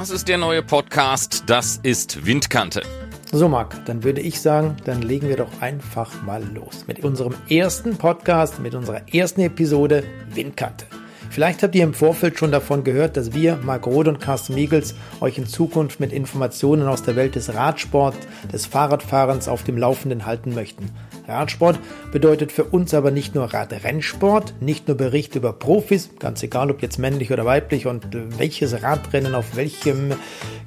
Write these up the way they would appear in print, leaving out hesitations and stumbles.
Das ist der neue Podcast, das ist Windkante. So Marc, dann würde ich sagen, dann legen wir doch einfach mal los mit unserem ersten Podcast, mit unserer ersten Episode Windkante. Vielleicht habt ihr im Vorfeld schon davon gehört, dass wir, Marc Rode und Carsten Miegels, euch in Zukunft mit Informationen aus der Welt des Radsports, des Fahrradfahrens auf dem Laufenden halten möchten. Radsport bedeutet für uns aber nicht nur Radrennsport, nicht nur Berichte über Profis, ganz egal ob jetzt männlich oder weiblich und welches Radrennen auf welchem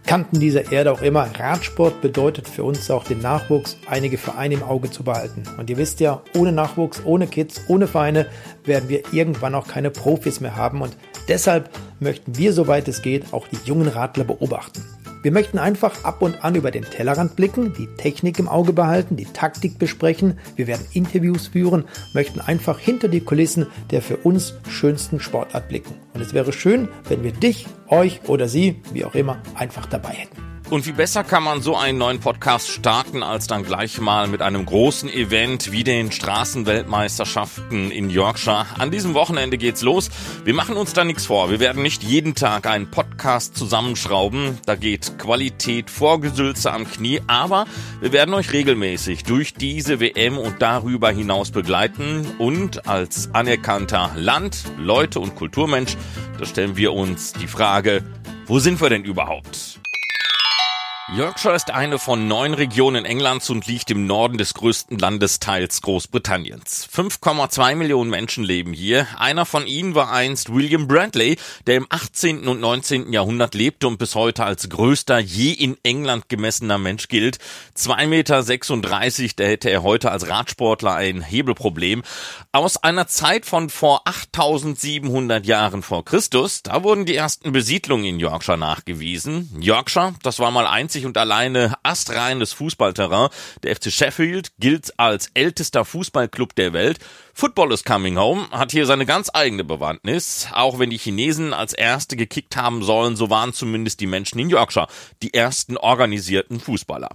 Kanten dieser Erde auch immer. Radsport bedeutet für uns auch den Nachwuchs, einige Vereine im Auge zu behalten. Und ihr wisst ja, ohne Nachwuchs, ohne Kids, ohne Vereine werden wir irgendwann auch keine Profis mehr haben. Und deshalb möchten wir, soweit es geht, auch die jungen Radler beobachten. Wir möchten einfach ab und an über den Tellerrand blicken, die Technik im Auge behalten, die Taktik besprechen. Wir werden Interviews führen, möchten einfach hinter die Kulissen der für uns schönsten Sportart blicken. Und es wäre schön, wenn wir dich, euch oder sie, wie auch immer, einfach dabei hätten. Und wie besser kann man so einen neuen Podcast starten, als dann gleich mal mit einem großen Event wie den Straßenweltmeisterschaften in Yorkshire. An diesem Wochenende geht's los. Wir machen uns da nichts vor. Wir werden nicht jeden Tag einen Podcast zusammenschrauben. Da geht Qualität vor Gesülze am Knie. Aber wir werden euch regelmäßig durch diese WM und darüber hinaus begleiten. Und als anerkannter Land-, Leute- und Kulturmensch, da stellen wir uns die Frage, wo sind wir denn überhaupt? Yorkshire ist eine von 9 Regionen Englands und liegt im Norden des größten Landesteils Großbritanniens. 5,2 Millionen Menschen leben hier. Einer von ihnen war einst William Bradley, der im 18. und 19. Jahrhundert lebte und bis heute als größter je in England gemessener Mensch gilt. 2,36 Meter, da hätte er heute als Radsportler ein Hebelproblem. Aus einer Zeit von vor 8700 Jahren vor Christus, da wurden die ersten Besiedlungen in Yorkshire nachgewiesen. Yorkshire, das war mal einzig und alleine astreines Fußballterrain. Der FC Sheffield gilt als ältester Fußballclub der Welt. Football is coming home hat hier seine ganz eigene Bewandtnis. Auch wenn die Chinesen als Erste gekickt haben sollen, so waren zumindest die Menschen in Yorkshire die ersten organisierten Fußballer.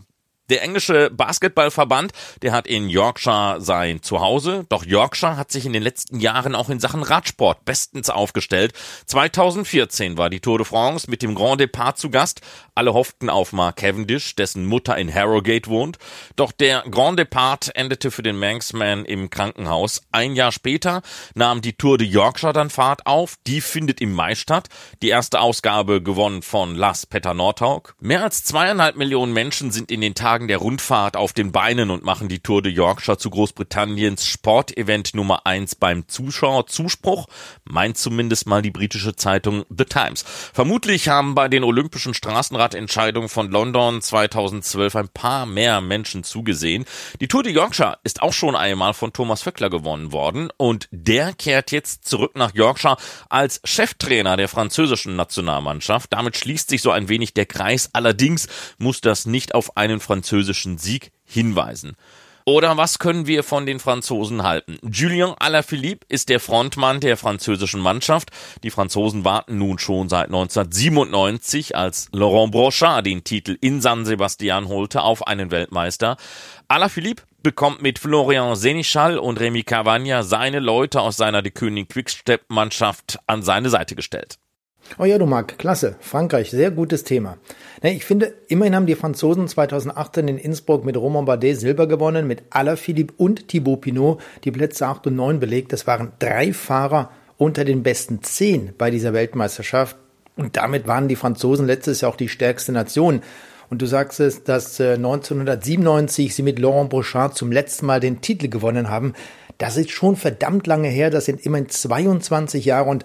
Der englische Basketballverband, der hat in Yorkshire sein Zuhause, doch Yorkshire hat sich in den letzten Jahren auch in Sachen Radsport bestens aufgestellt. 2014 war die Tour de France mit dem Grand Départ zu Gast. Alle hofften auf Mark Cavendish, dessen Mutter in Harrogate wohnt. Doch der Grand Départ endete für den Manxman im Krankenhaus. Ein Jahr später nahm die Tour de Yorkshire dann Fahrt auf. Die findet im Mai statt. Die erste Ausgabe gewonnen von Lars Petter Nordhaug. Mehr als 2,5 Millionen Menschen sind in den Tagen der Rundfahrt auf den Beinen und machen die Tour de Yorkshire zu Großbritanniens Sportevent Nummer 1 beim Zuschauerzuspruch, meint zumindest mal die britische Zeitung The Times. Vermutlich haben bei den olympischen Straßenradentscheidungen von London 2012 ein paar mehr Menschen zugesehen. Die Tour de Yorkshire ist auch schon einmal von Thomas Vöckler gewonnen worden und der kehrt jetzt zurück nach Yorkshire als Cheftrainer der französischen Nationalmannschaft. Damit schließt sich so ein wenig der Kreis, allerdings muss das nicht auf einen französischen Sieg hinweisen. Oder was können wir von den Franzosen halten? Julien Alaphilippe ist der Frontmann der französischen Mannschaft. Die Franzosen warten nun schon seit 1997, als Laurent Brochard den Titel in San Sebastian holte, auf einen Weltmeister. Alaphilippe bekommt mit Florian Sénéchal und Rémi Cavagna seine Leute aus seiner Deceuninck-Quickstep-Mannschaft an seine Seite gestellt. Oh ja, du Marc, klasse. Frankreich, sehr gutes Thema. Ich finde, immerhin haben die Franzosen 2018 in Innsbruck mit Romain Bardet Silber gewonnen, mit Alaphilippe und Thibaut Pinot die Plätze 8 und 9 belegt. Das waren 3 Fahrer unter den besten 10 bei dieser Weltmeisterschaft. Und damit waren die Franzosen letztes Jahr auch die stärkste Nation. Und du sagst es, dass 1997 sie mit Laurent Brochard zum letzten Mal den Titel gewonnen haben. Das ist schon verdammt lange her. Das sind immerhin 22 Jahre und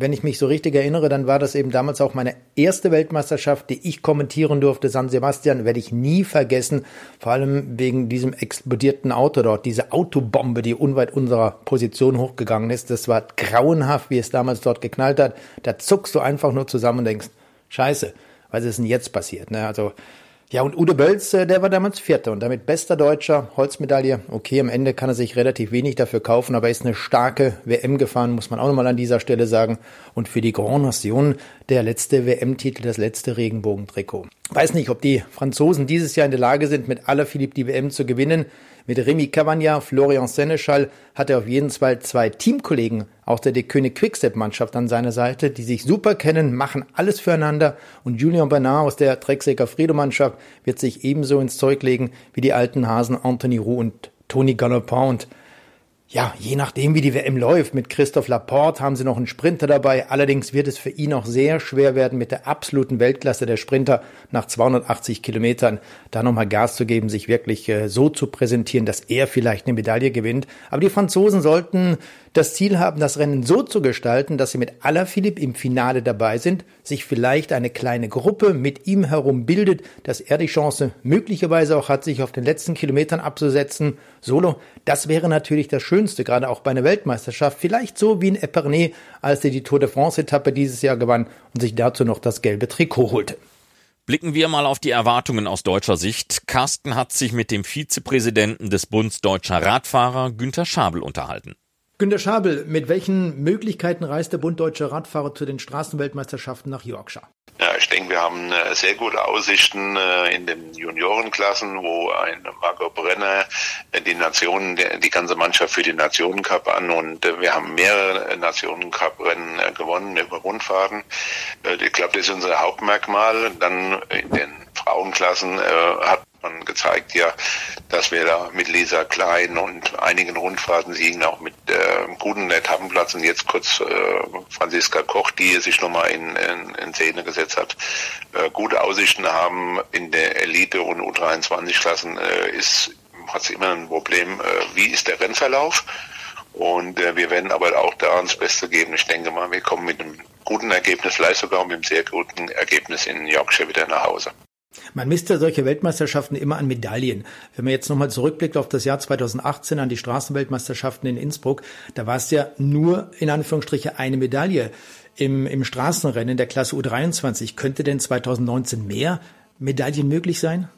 wenn ich mich so richtig erinnere, dann war das eben damals auch meine erste Weltmeisterschaft, die ich kommentieren durfte. San Sebastian werde ich nie vergessen, vor allem wegen diesem explodierten Auto dort, diese Autobombe, die unweit unserer Position hochgegangen ist. Das war grauenhaft, wie es damals dort geknallt hat. Da zuckst du einfach nur zusammen und denkst, scheiße, was ist denn jetzt passiert? Ne? Also ja, und Udo Bölz, der war damals Vierter und damit bester Deutscher, Holzmedaille. Okay, am Ende kann er sich relativ wenig dafür kaufen, aber ist eine starke WM gefahren, muss man auch nochmal an dieser Stelle sagen. Und für die Grand Nation der letzte WM-Titel, das letzte Regenbogentrikot. Weiß nicht, ob die Franzosen dieses Jahr in der Lage sind, mit Alaphilippe die WM zu gewinnen. Mit Rémi Cavagna, Florian Sénéchal hat er auf jeden Fall zwei Teamkollegen aus der Deceuninck-Quickstep-Mannschaft an seiner Seite, die sich super kennen, machen alles füreinander. Und Julien Bernard aus der Trecksäger-Friedo-Mannschaft wird sich ebenso ins Zeug legen wie die alten Hasen Anthony Roux und Tony Gallopin. Und ja, je nachdem, wie die WM läuft, mit Christophe Laporte haben sie noch einen Sprinter dabei. Allerdings wird es für ihn auch sehr schwer werden, mit der absoluten Weltklasse der Sprinter nach 280 Kilometern da nochmal Gas zu geben, sich wirklich so zu präsentieren, dass er vielleicht eine Medaille gewinnt. Aber die Franzosen sollten das Ziel haben, das Rennen so zu gestalten, dass sie mit Alaphilippe im Finale dabei sind, sich vielleicht eine kleine Gruppe mit ihm herum bildet, dass er die Chance möglicherweise auch hat, sich auf den letzten Kilometern abzusetzen. Solo, das wäre natürlich das Schönste, gerade auch bei einer Weltmeisterschaft. Vielleicht so wie in Epernay, als er die Tour de France-Etappe dieses Jahr gewann und sich dazu noch das gelbe Trikot holte. Blicken wir mal auf die Erwartungen aus deutscher Sicht. Carsten hat sich mit dem Vizepräsidenten des Bundes Deutscher Radfahrer Günter Schabel unterhalten. Günter Schabel, mit welchen Möglichkeiten reist der Bund Deutscher Radfahrer zu den Straßenweltmeisterschaften nach Yorkshire? Ja, ich denke, wir haben sehr gute Aussichten in den Juniorenklassen, wo ein Marco Brenner die ganze Mannschaft für den Nationencup an, und wir haben mehrere Nationencup-Rennen gewonnen über Rundfahrten. Ich glaube, das ist unser Hauptmerkmal. Dann in den Frauenklassen hat man gezeigt, ja, dass wir da mit Lisa Klein und einigen Rundfahrtensiegen auch mit guten Etappenplätzen, jetzt kurz Franziska Koch, die sich nochmal in Szene gesetzt hat, gute Aussichten haben. In der Elite- und U23-Klassen hat es immer ein Problem, wie ist der Rennverlauf? Und wir werden aber auch da uns Beste geben. Ich denke mal, wir kommen mit einem guten Ergebnis, vielleicht sogar mit einem sehr guten Ergebnis in Yorkshire wieder nach Hause. Man misst ja solche Weltmeisterschaften immer an Medaillen. Wenn man jetzt nochmal zurückblickt auf das Jahr 2018, an die Straßenweltmeisterschaften in Innsbruck, da war es ja nur in Anführungsstriche eine Medaille im Straßenrennen der Klasse U23. Könnte denn 2019 mehr Medaillen möglich sein?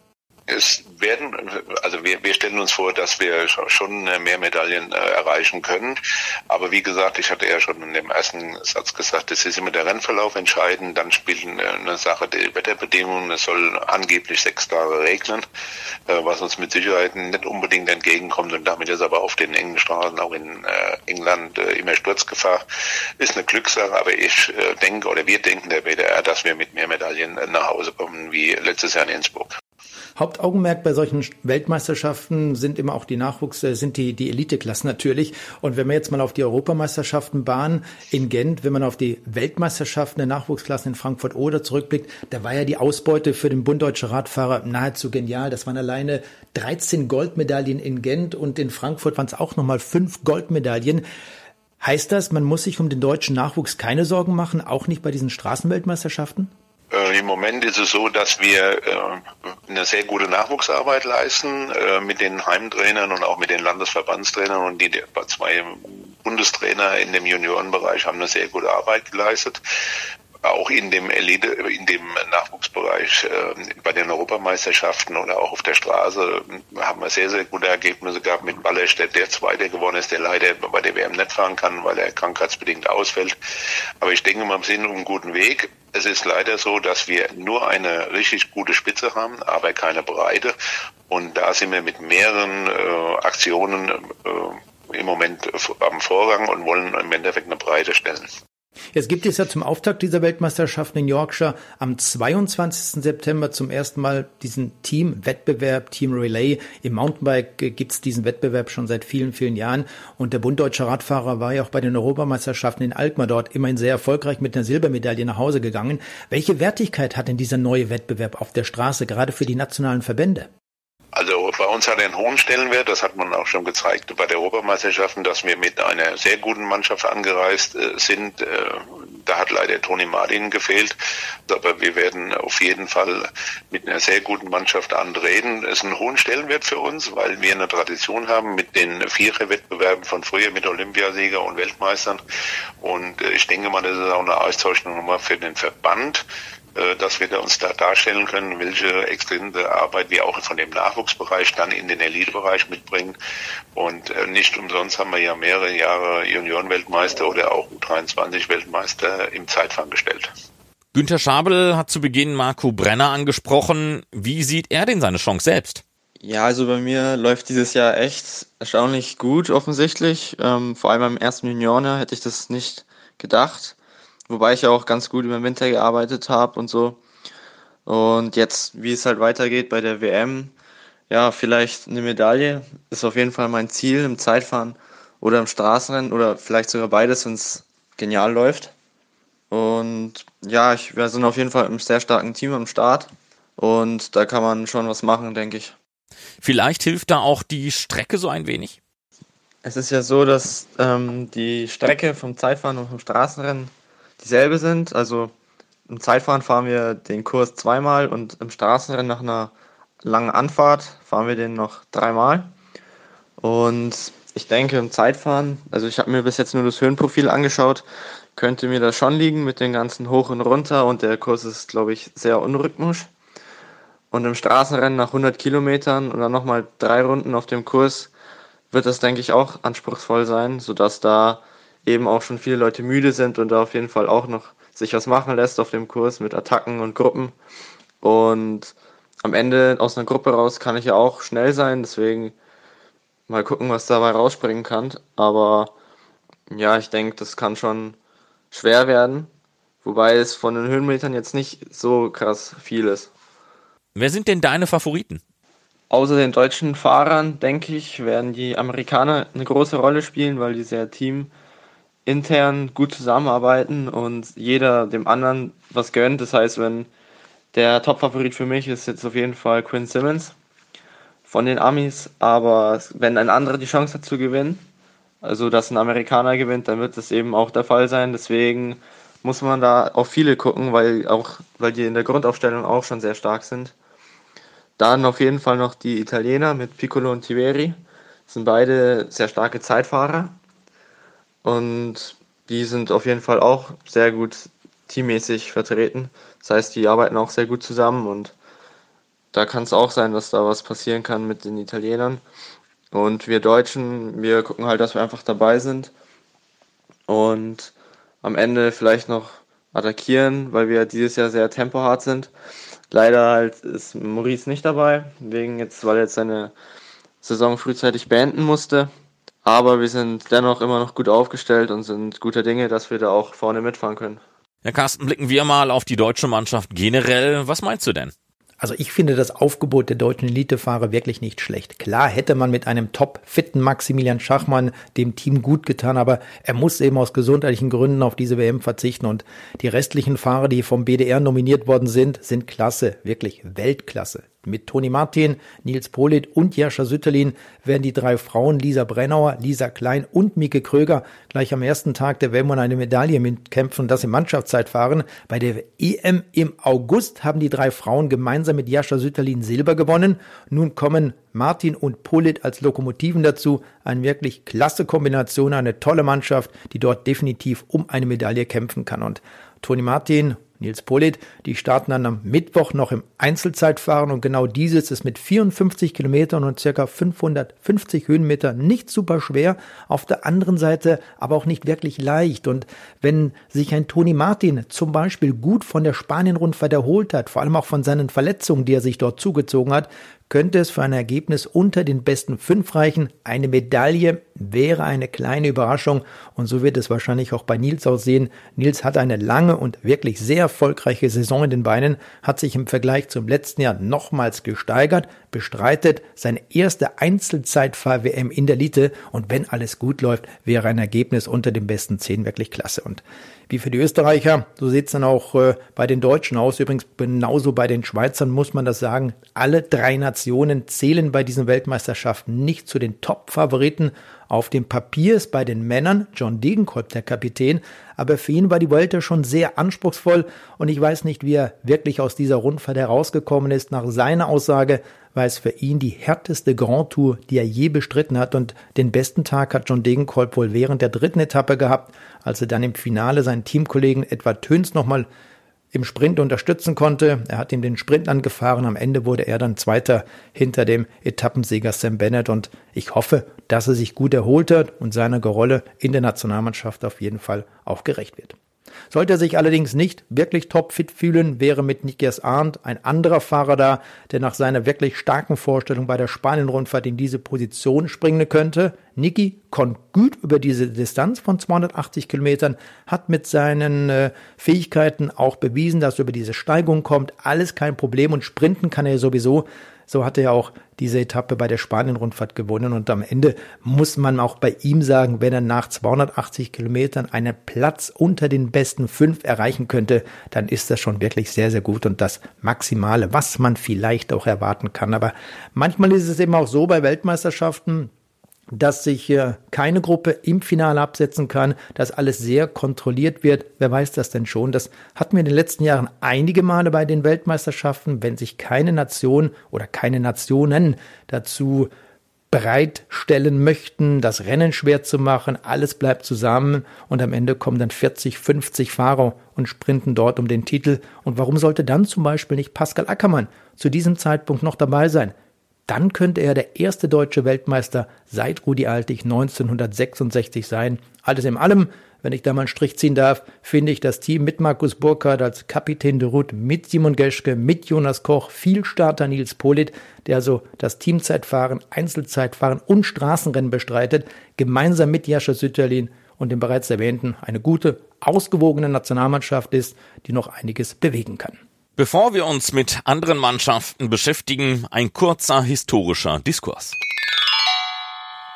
Wir stellen uns vor, dass wir schon mehr Medaillen erreichen können. Aber wie gesagt, ich hatte ja schon in dem ersten Satz gesagt, es ist immer der Rennverlauf entscheidend. Dann spielt eine Sache die Wetterbedingungen. Es soll angeblich 6 Tage regnen, was uns mit Sicherheit nicht unbedingt entgegenkommt. Und damit ist aber auf den engen Straßen, auch in England, immer Sturzgefahr. Ist eine Glückssache, aber wir denken der WDR, dass wir mit mehr Medaillen nach Hause kommen wie letztes Jahr in Innsbruck. Hauptaugenmerk bei solchen Weltmeisterschaften sind immer auch die die Eliteklassen natürlich. Und wenn wir jetzt mal auf die Europameisterschaften bahnen in Gent, wenn man auf die Weltmeisterschaften der Nachwuchsklassen in Frankfurt-Oder zurückblickt, da war ja die Ausbeute für den Bund Deutscher Radfahrer nahezu genial. Das waren alleine 13 Goldmedaillen in Gent und in Frankfurt waren es auch nochmal 5 Goldmedaillen. Heißt das, man muss sich um den deutschen Nachwuchs keine Sorgen machen, auch nicht bei diesen Straßenweltmeisterschaften? Im Moment ist es so, dass wir eine sehr gute Nachwuchsarbeit leisten mit den Heimtrainern und auch mit den Landesverbandstrainern, und die zwei Bundestrainer in dem Juniorenbereich haben eine sehr gute Arbeit geleistet. Auch in dem Nachwuchsbereich, bei den Europameisterschaften oder auch auf der Straße haben wir sehr, sehr gute Ergebnisse gehabt mit Ballerstedt, der Zweiter geworden ist, der leider bei der WM nicht fahren kann, weil er krankheitsbedingt ausfällt. Aber ich denke, wir sind auf einem guten Weg. Es ist leider so, dass wir nur eine richtig gute Spitze haben, aber keine Breite. Und da sind wir mit mehreren Aktionen im Moment am Vorgang und wollen im Endeffekt eine Breite stellen. Jetzt gibt es ja zum Auftakt dieser Weltmeisterschaften in Yorkshire am 22. September zum ersten Mal diesen Teamwettbewerb, Team Relay. Im Mountainbike gibt es diesen Wettbewerb schon seit vielen, vielen Jahren. Und der Bund Deutscher Radfahrer war ja auch bei den Europameisterschaften in Alkmaar dort immerhin sehr erfolgreich mit einer Silbermedaille nach Hause gegangen. Welche Wertigkeit hat denn dieser neue Wettbewerb auf der Straße, gerade für die nationalen Verbände? Also bei uns hat er einen hohen Stellenwert, das hat man auch schon gezeigt bei den Europameisterschaften, dass wir mit einer sehr guten Mannschaft angereist sind. Da hat leider Toni Martin gefehlt, aber wir werden auf jeden Fall mit einer sehr guten Mannschaft antreten. Es ist ein hohen Stellenwert für uns, weil wir eine Tradition haben mit den Viererwettbewerben von früher mit Olympiasieger und Weltmeistern. Und ich denke mal, das ist auch eine Auszeichnung nochmal für den Verband, dass wir uns da darstellen können, welche extreme Arbeit wir auch von dem Nachwuchsbereich dann in den Elitebereich mitbringen. Und nicht umsonst haben wir ja mehrere Jahre Juniorenweltmeister oder auch U23-Weltmeister im Zeitfahren gestellt. Günter Schabel hat zu Beginn Marco Brenner angesprochen. Wie sieht er denn seine Chance selbst? Ja, also bei mir läuft dieses Jahr echt erstaunlich gut, offensichtlich. Vor allem beim ersten Junioren hätte ich das nicht gedacht. Wobei ich ja auch ganz gut über den Winter gearbeitet habe und so. Und jetzt, wie es halt weitergeht bei der WM, ja, vielleicht eine Medaille ist auf jeden Fall mein Ziel im Zeitfahren oder im Straßenrennen oder vielleicht sogar beides, wenn es genial läuft. Und ja, wir sind auf jeden Fall im sehr starken Team am Start und da kann man schon was machen, denke ich. Vielleicht hilft da auch die Strecke so ein wenig? Es ist ja so, dass die Strecke vom Zeitfahren und vom Straßenrennen dieselbe sind. Also im Zeitfahren fahren wir den Kurs zweimal und im Straßenrennen nach einer langen Anfahrt fahren wir den noch dreimal. Und ich denke im Zeitfahren, also ich habe mir bis jetzt nur das Höhenprofil angeschaut, könnte mir das schon liegen mit den ganzen Hoch und Runter und der Kurs ist, glaube ich, sehr unrhythmisch. Und im Straßenrennen nach 100 Kilometern und dann nochmal 3 Runden auf dem Kurs wird das, denke ich, auch anspruchsvoll sein, sodass da eben auch schon viele Leute müde sind und da auf jeden Fall auch noch sich was machen lässt auf dem Kurs mit Attacken und Gruppen. Und am Ende aus einer Gruppe raus kann ich ja auch schnell sein, deswegen mal gucken, was dabei rausspringen kann. Aber ja, ich denke, das kann schon schwer werden, wobei es von den Höhenmetern jetzt nicht so krass viel ist. Wer sind denn deine Favoriten? Außer den deutschen Fahrern, denke ich, werden die Amerikaner eine große Rolle spielen, weil die sehr teamintern gut zusammenarbeiten und jeder dem anderen was gönnt. Das heißt, wenn der Top-Favorit für mich ist jetzt auf jeden Fall Quinn Simmons von den Amis, aber wenn ein anderer die Chance hat zu gewinnen, also dass ein Amerikaner gewinnt, dann wird das eben auch der Fall sein. Deswegen muss man da auf viele gucken, weil die in der Grundaufstellung auch schon sehr stark sind. Dann auf jeden Fall noch die Italiener mit Piccolo und Tiberi. Das sind beide sehr starke Zeitfahrer. Und die sind auf jeden Fall auch sehr gut teammäßig vertreten. Das heißt, die arbeiten auch sehr gut zusammen. Und da kann es auch sein, dass da was passieren kann mit den Italienern. Und wir Deutschen, wir gucken halt, dass wir einfach dabei sind. Und am Ende vielleicht noch attackieren, weil wir dieses Jahr sehr tempohart sind. Leider halt ist Maurice nicht dabei, weil er jetzt seine Saison frühzeitig beenden musste. Aber wir sind dennoch immer noch gut aufgestellt und sind guter Dinge, dass wir da auch vorne mitfahren können. Ja, Carsten, blicken wir mal auf die deutsche Mannschaft generell. Was meinst du denn? Also ich finde das Aufgebot der deutschen Elitefahrer wirklich nicht schlecht. Klar hätte man mit einem topfitten Maximilian Schachmann dem Team gut getan, aber er muss eben aus gesundheitlichen Gründen auf diese WM verzichten. Und die restlichen Fahrer, die vom BDR nominiert worden sind, sind klasse, wirklich Weltklasse. Mit Toni Martin, Nils Politt und Jascha Sütterlin werden die 3 Frauen Lisa Brennauer, Lisa Klein und Mieke Kröger gleich am ersten Tag der WM um eine Medaille mitkämpfen und das im Mannschaftszeitfahren. Bei der EM im August haben die 3 Frauen gemeinsam mit Jascha Sütterlin Silber gewonnen. Nun kommen Martin und Politt als Lokomotiven dazu. Eine wirklich klasse Kombination, eine tolle Mannschaft, die dort definitiv um eine Medaille kämpfen kann. Und Toni Martin, Nils Politt, die starten dann am Mittwoch noch im Einzelzeitfahren und genau dieses ist mit 54 Kilometern und ca. 550 Höhenmeter nicht super schwer, auf der anderen Seite aber auch nicht wirklich leicht. Und wenn sich ein Toni Martin zum Beispiel gut von der Spanien-Rundfahrt erholt hat, vor allem auch von seinen Verletzungen, die er sich dort zugezogen hat, könnte es für ein Ergebnis unter den besten 5 reichen. Eine Medaille wäre eine kleine Überraschung und so wird es wahrscheinlich auch bei Nils aussehen. Nils hat eine lange und wirklich sehr erfolgreiche Saison in den Beinen, hat sich im Vergleich zum letzten Jahr nochmals gesteigert, bestreitet seine erste Einzelzeitfahr-WM in der Elite und wenn alles gut läuft, wäre ein Ergebnis unter den besten 10 wirklich klasse. Und wie für die Österreicher, so sieht es dann auch bei den Deutschen aus, übrigens genauso bei den Schweizern muss man das sagen, alle 3 Nationen zählen bei diesen Weltmeisterschaften nicht zu den Top-Favoriten. Auf dem Papier ist bei den Männern John Degenkolb der Kapitän, aber für ihn war die Vuelta schon sehr anspruchsvoll und ich weiß nicht, wie er wirklich aus dieser Rundfahrt herausgekommen ist. Nach seiner Aussage war es für ihn die härteste Grand Tour, die er je bestritten hat und den besten Tag hat John Degenkolb wohl während der dritten Etappe gehabt, als er dann im Finale seinen Teamkollegen Edward Thöns nochmal im Sprint unterstützen konnte. Er hat ihm den Sprint angefahren. Am Ende wurde er dann Zweiter hinter dem Etappensieger Sam Bennett. Und ich hoffe, dass er sich gut erholt hat und seiner Rolle in der Nationalmannschaft auf jeden Fall auch gerecht wird. Sollte er sich allerdings nicht wirklich topfit fühlen, wäre mit Nikias Arndt ein anderer Fahrer da, der nach seiner wirklich starken Vorstellung bei der Spanien-Rundfahrt in diese Position springen könnte. Niki konnte gut über diese Distanz von 280 Kilometern, hat mit seinen Fähigkeiten auch bewiesen, dass er über diese Steigung kommt. Alles kein Problem und sprinten kann er sowieso. So hat er auch diese Etappe bei der Spanien-Rundfahrt gewonnen. Und am Ende muss man auch bei ihm sagen, wenn er nach 280 Kilometern einen Platz unter den besten 5 erreichen könnte, dann ist das schon wirklich sehr, sehr gut und das Maximale, was man vielleicht auch erwarten kann. Aber manchmal ist es eben auch so bei Weltmeisterschaften, dass sich keine Gruppe im Finale absetzen kann, dass alles sehr kontrolliert wird. Wer weiß das denn schon? Das hatten wir in den letzten Jahren einige Male bei den Weltmeisterschaften, wenn sich keine Nation oder keine Nationen dazu bereitstellen möchten, das Rennen schwer zu machen. Alles bleibt zusammen und am Ende kommen dann 40, 50 Fahrer und sprinten dort um den Titel. Und warum sollte dann zum Beispiel nicht Pascal Ackermann zu diesem Zeitpunkt noch dabei sein? Dann könnte er der erste deutsche Weltmeister seit Rudi Altig 1966 sein. Alles in allem, wenn ich da mal einen Strich ziehen darf, finde ich das Team mit Markus Burkhardt als Kapitän de Route, mit Simon Geschke, mit Jonas Koch, viel Starter Nils Politt, der also das Teamzeitfahren, Einzelzeitfahren und Straßenrennen bestreitet, gemeinsam mit Jascha Sütterlin und dem bereits erwähnten, eine gute, ausgewogene Nationalmannschaft ist, die noch einiges bewegen kann. Bevor wir uns mit anderen Mannschaften beschäftigen, ein kurzer historischer Diskurs.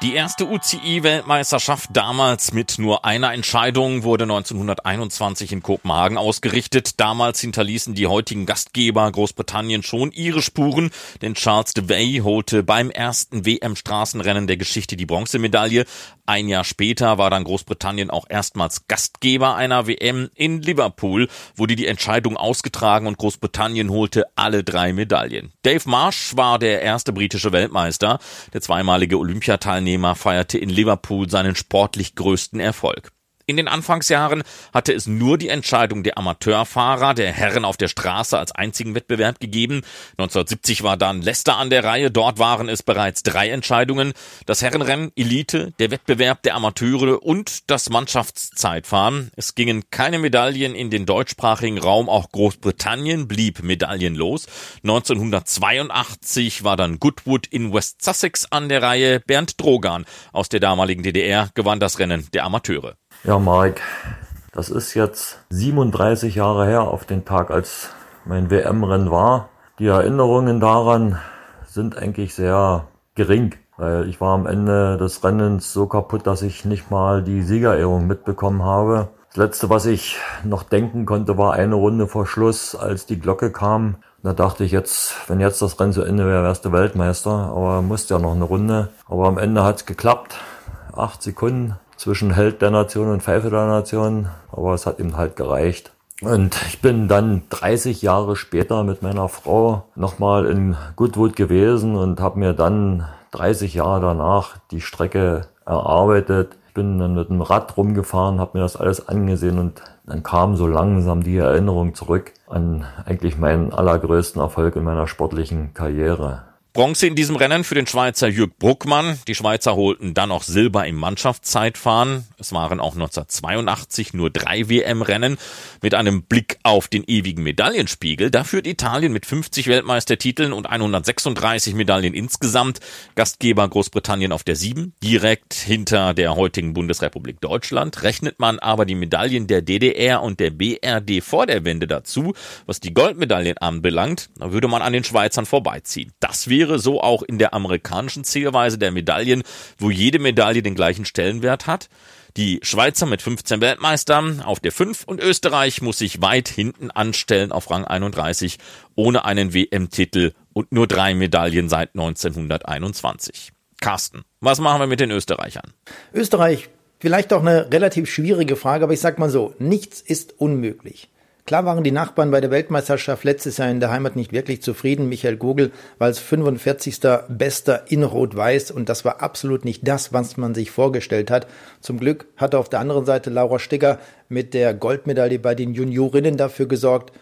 Die erste UCI-Weltmeisterschaft damals mit nur einer Entscheidung wurde 1921 in Kopenhagen ausgerichtet. Damals hinterließen die heutigen Gastgeber Großbritannien schon ihre Spuren, denn Charles de Wey holte beim ersten WM-Straßenrennen der Geschichte die Bronzemedaille. Ein Jahr später war dann Großbritannien auch erstmals Gastgeber einer WM. In Liverpool wurde die Entscheidung ausgetragen und Großbritannien holte alle 3 Medaillen. Dave Marsh war der erste britische Weltmeister. Der zweimalige Olympiateilnehmer feierte in Liverpool seinen sportlich größten Erfolg. In den Anfangsjahren hatte es nur die Entscheidung der Amateurfahrer, der Herren auf der Straße als einzigen Wettbewerb gegeben. 1970 war dann Leicester an der Reihe, dort waren es bereits 3 Entscheidungen. Das Herrenrennen, Elite, der Wettbewerb der Amateure und das Mannschaftszeitfahren. Es gingen keine Medaillen in den deutschsprachigen Raum, auch Großbritannien blieb medaillenlos. 1982 war dann Goodwood in West Sussex an der Reihe. Bernd Drogan aus der damaligen DDR gewann das Rennen der Amateure. Ja, Marc, das ist jetzt 37 Jahre her auf den Tag, als mein WM-Rennen war. Die Erinnerungen daran sind eigentlich sehr gering, weil ich war am Ende des Rennens so kaputt, dass ich nicht mal die Siegerehrung mitbekommen habe. Das Letzte, was ich noch denken konnte, war eine Runde vor Schluss, als die Glocke kam. Da dachte ich jetzt, wenn jetzt das Rennen zu Ende wäre, wärst du Weltmeister, aber musst ja noch eine Runde. Aber am Ende hat's geklappt, 8 Sekunden. Zwischen Held der Nation und Pfeife der Nation, aber es hat ihm halt gereicht. Und ich bin dann 30 Jahre später mit meiner Frau nochmal in Goodwood gewesen und habe mir dann 30 Jahre danach die Strecke erarbeitet. Ich bin dann mit dem Rad rumgefahren, habe mir das alles angesehen und dann kam so langsam die Erinnerung zurück an eigentlich meinen allergrößten Erfolg in meiner sportlichen Karriere. Bronze in diesem Rennen für den Schweizer Jürg Bruckmann. Die Schweizer holten dann noch Silber im Mannschaftszeitfahren. Es waren auch 1982 nur 3 WM-Rennen. Mit einem Blick auf den ewigen Medaillenspiegel, da führt Italien mit 50 Weltmeistertiteln und 136 Medaillen insgesamt. Gastgeber Großbritannien auf der 7, direkt hinter der heutigen Bundesrepublik Deutschland. Rechnet man aber die Medaillen der DDR und der BRD vor der Wende dazu, was die Goldmedaillen anbelangt, dann würde man an den Schweizern vorbeiziehen. Das wäre so auch in der amerikanischen Zählweise der Medaillen, wo jede Medaille den gleichen Stellenwert hat. Die Schweizer mit 15 Weltmeistern auf der 5 und Österreich muss sich weit hinten anstellen auf Rang 31 ohne einen WM-Titel und nur 3 Medaillen seit 1921. Carsten, was machen wir mit den Österreichern? Österreich, vielleicht auch eine relativ schwierige Frage, aber ich sag mal so, nichts ist unmöglich. Klar waren die Nachbarn bei der Weltmeisterschaft letztes Jahr in der Heimat nicht wirklich zufrieden. Michael Gogl war als 45. Bester in Rot-Weiß und das war absolut nicht das, was man sich vorgestellt hat. Zum Glück hatte auf der anderen Seite Laura Stigger mit der Goldmedaille bei den Juniorinnen dafür gesorgt,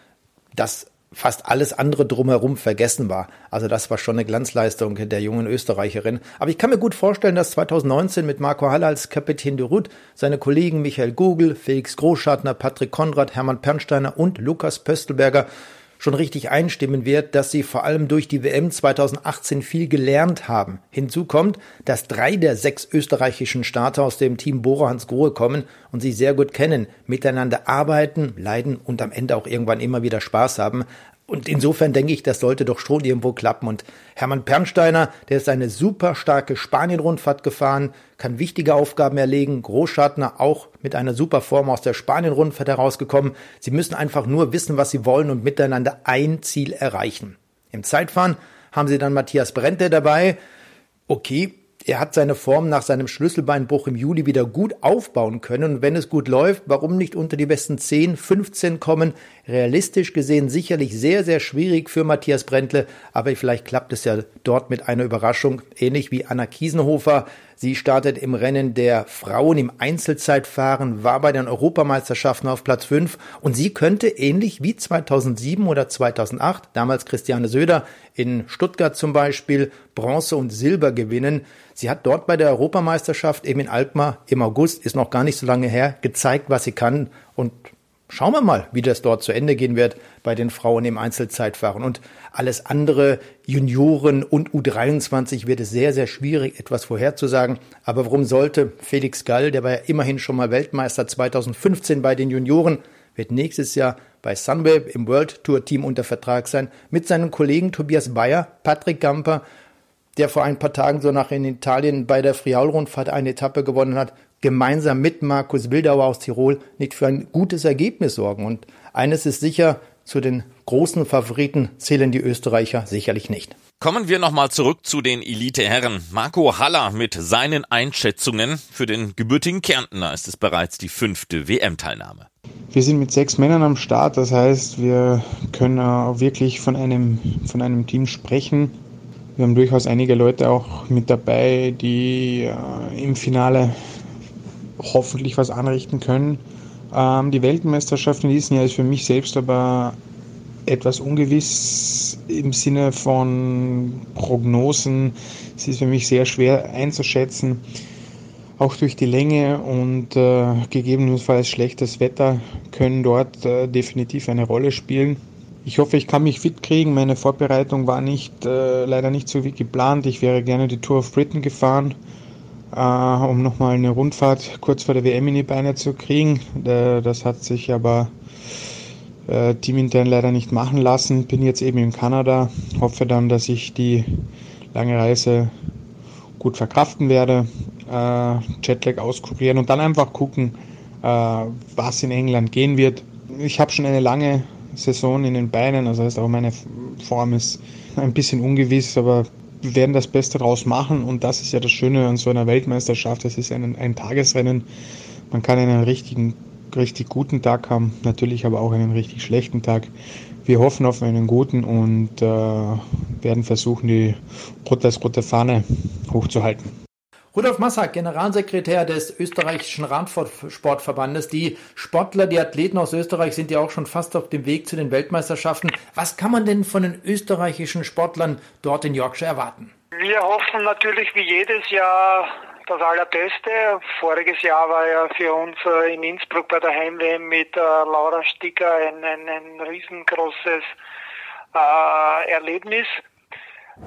dass fast alles andere drumherum vergessen war. Also das war schon eine Glanzleistung der jungen Österreicherin. Aber ich kann mir gut vorstellen, dass 2019 mit Marco Haller als Kapitän de Route seine Kollegen Michael Gogl, Felix Großschadner, Patrick Konrad, Hermann Pernsteiner und Lukas Pöstlberger schon richtig einstimmen wird, dass sie vor allem durch die WM 2018 viel gelernt haben. Hinzu kommt, dass 3 der 6 österreichischen Starter aus dem Team Bora Hansgrohe kommen und sie sehr gut kennen, miteinander arbeiten, leiden und am Ende auch irgendwann immer wieder Spaß haben. Und insofern denke ich, das sollte doch schon irgendwo klappen. Und Hermann Pernsteiner, der ist eine super starke Spanien-Rundfahrt gefahren, kann wichtige Aufgaben erlegen. Großschadner auch mit einer super Form aus der Spanien-Rundfahrt herausgekommen. Sie müssen einfach nur wissen, was sie wollen und miteinander ein Ziel erreichen. Im Zeitfahren haben sie dann Matthias Brändle dabei. Okay, er hat seine Form nach seinem Schlüsselbeinbruch im Juli wieder gut aufbauen können. Und wenn es gut läuft, warum nicht unter die besten 10, 15 kommen? Realistisch gesehen sicherlich sehr, sehr schwierig für Matthias Brändle. Aber vielleicht klappt es ja dort mit einer Überraschung. Ähnlich wie Anna Kiesenhofer. Sie startet im Rennen der Frauen im Einzelzeitfahren, war bei den Europameisterschaften auf Platz 5. Und sie könnte ähnlich wie 2007 oder 2008, damals Christiane Söder, in Stuttgart zum Beispiel, Bronze und Silber gewinnen. Sie hat dort bei der Europameisterschaft eben in Alkmaar im August, ist noch gar nicht so lange her, gezeigt, was sie kann. Und schauen wir mal, wie das dort zu Ende gehen wird bei den Frauen im Einzelzeitfahren. Und alles andere, Junioren und U23, wird es sehr, sehr schwierig, etwas vorherzusagen. Aber warum sollte Felix Gall, der war ja immerhin schon mal Weltmeister 2015 bei den Junioren, wird nächstes Jahr bei Sunweb im World Tour Team unter Vertrag sein, mit seinen Kollegen Tobias Bayer, Patrick Gamper, der vor ein paar Tagen so nach in Italien bei der Friaul-Rundfahrt eine Etappe gewonnen hat, gemeinsam mit Markus Wildauer aus Tirol nicht für ein gutes Ergebnis sorgen. Und eines ist sicher, zu den großen Favoriten zählen die Österreicher sicherlich nicht. Kommen wir nochmal zurück zu den Elite-Herren. Marco Haller mit seinen Einschätzungen. Für den gebürtigen Kärntner ist es bereits die 5. WM-Teilnahme. Wir sind mit 6 Männern am Start, das heißt, wir können auch wirklich von einem Team sprechen. Wir haben durchaus einige Leute auch mit dabei, die im Finale hoffentlich was anrichten können. Die Weltmeisterschaft in diesem Jahr ist für mich selbst aber etwas ungewiss im Sinne von Prognosen. Es ist für mich sehr schwer einzuschätzen, auch durch die Länge und gegebenenfalls schlechtes Wetter können dort definitiv eine Rolle spielen. Ich hoffe, ich kann mich fit kriegen. Meine Vorbereitung war leider nicht so wie geplant. Ich wäre gerne die Tour of Britain gefahren, um nochmal eine Rundfahrt kurz vor der WM in die Beine zu kriegen. Das hat sich aber teamintern leider nicht machen lassen. Bin jetzt eben in Kanada. Hoffe dann, dass ich die lange Reise gut verkraften werde. Jetlag auskurieren und dann einfach gucken, was in England gehen wird. Ich habe schon eine lange Saison in den Beinen, das heißt auch meine Form ist ein bisschen ungewiss, aber wir werden das Beste draus machen und das ist ja das Schöne an so einer Weltmeisterschaft, es ist ein Tagesrennen, man kann einen richtig guten Tag haben, natürlich aber auch einen richtig schlechten Tag. Wir hoffen auf einen guten und werden versuchen, die rot-weiß-rote Fahne hochzuhalten. Rudolf Massack, Generalsekretär des österreichischen Radsportverbandes. Die Sportler, die Athleten aus Österreich sind ja auch schon fast auf dem Weg zu den Weltmeisterschaften. Was kann man denn von den österreichischen Sportlern dort in Yorkshire erwarten? Wir hoffen natürlich wie jedes Jahr das Allerbeste. Voriges Jahr war ja für uns in Innsbruck bei der Heim-WM mit Laura Stigger ein riesengroßes Erlebnis.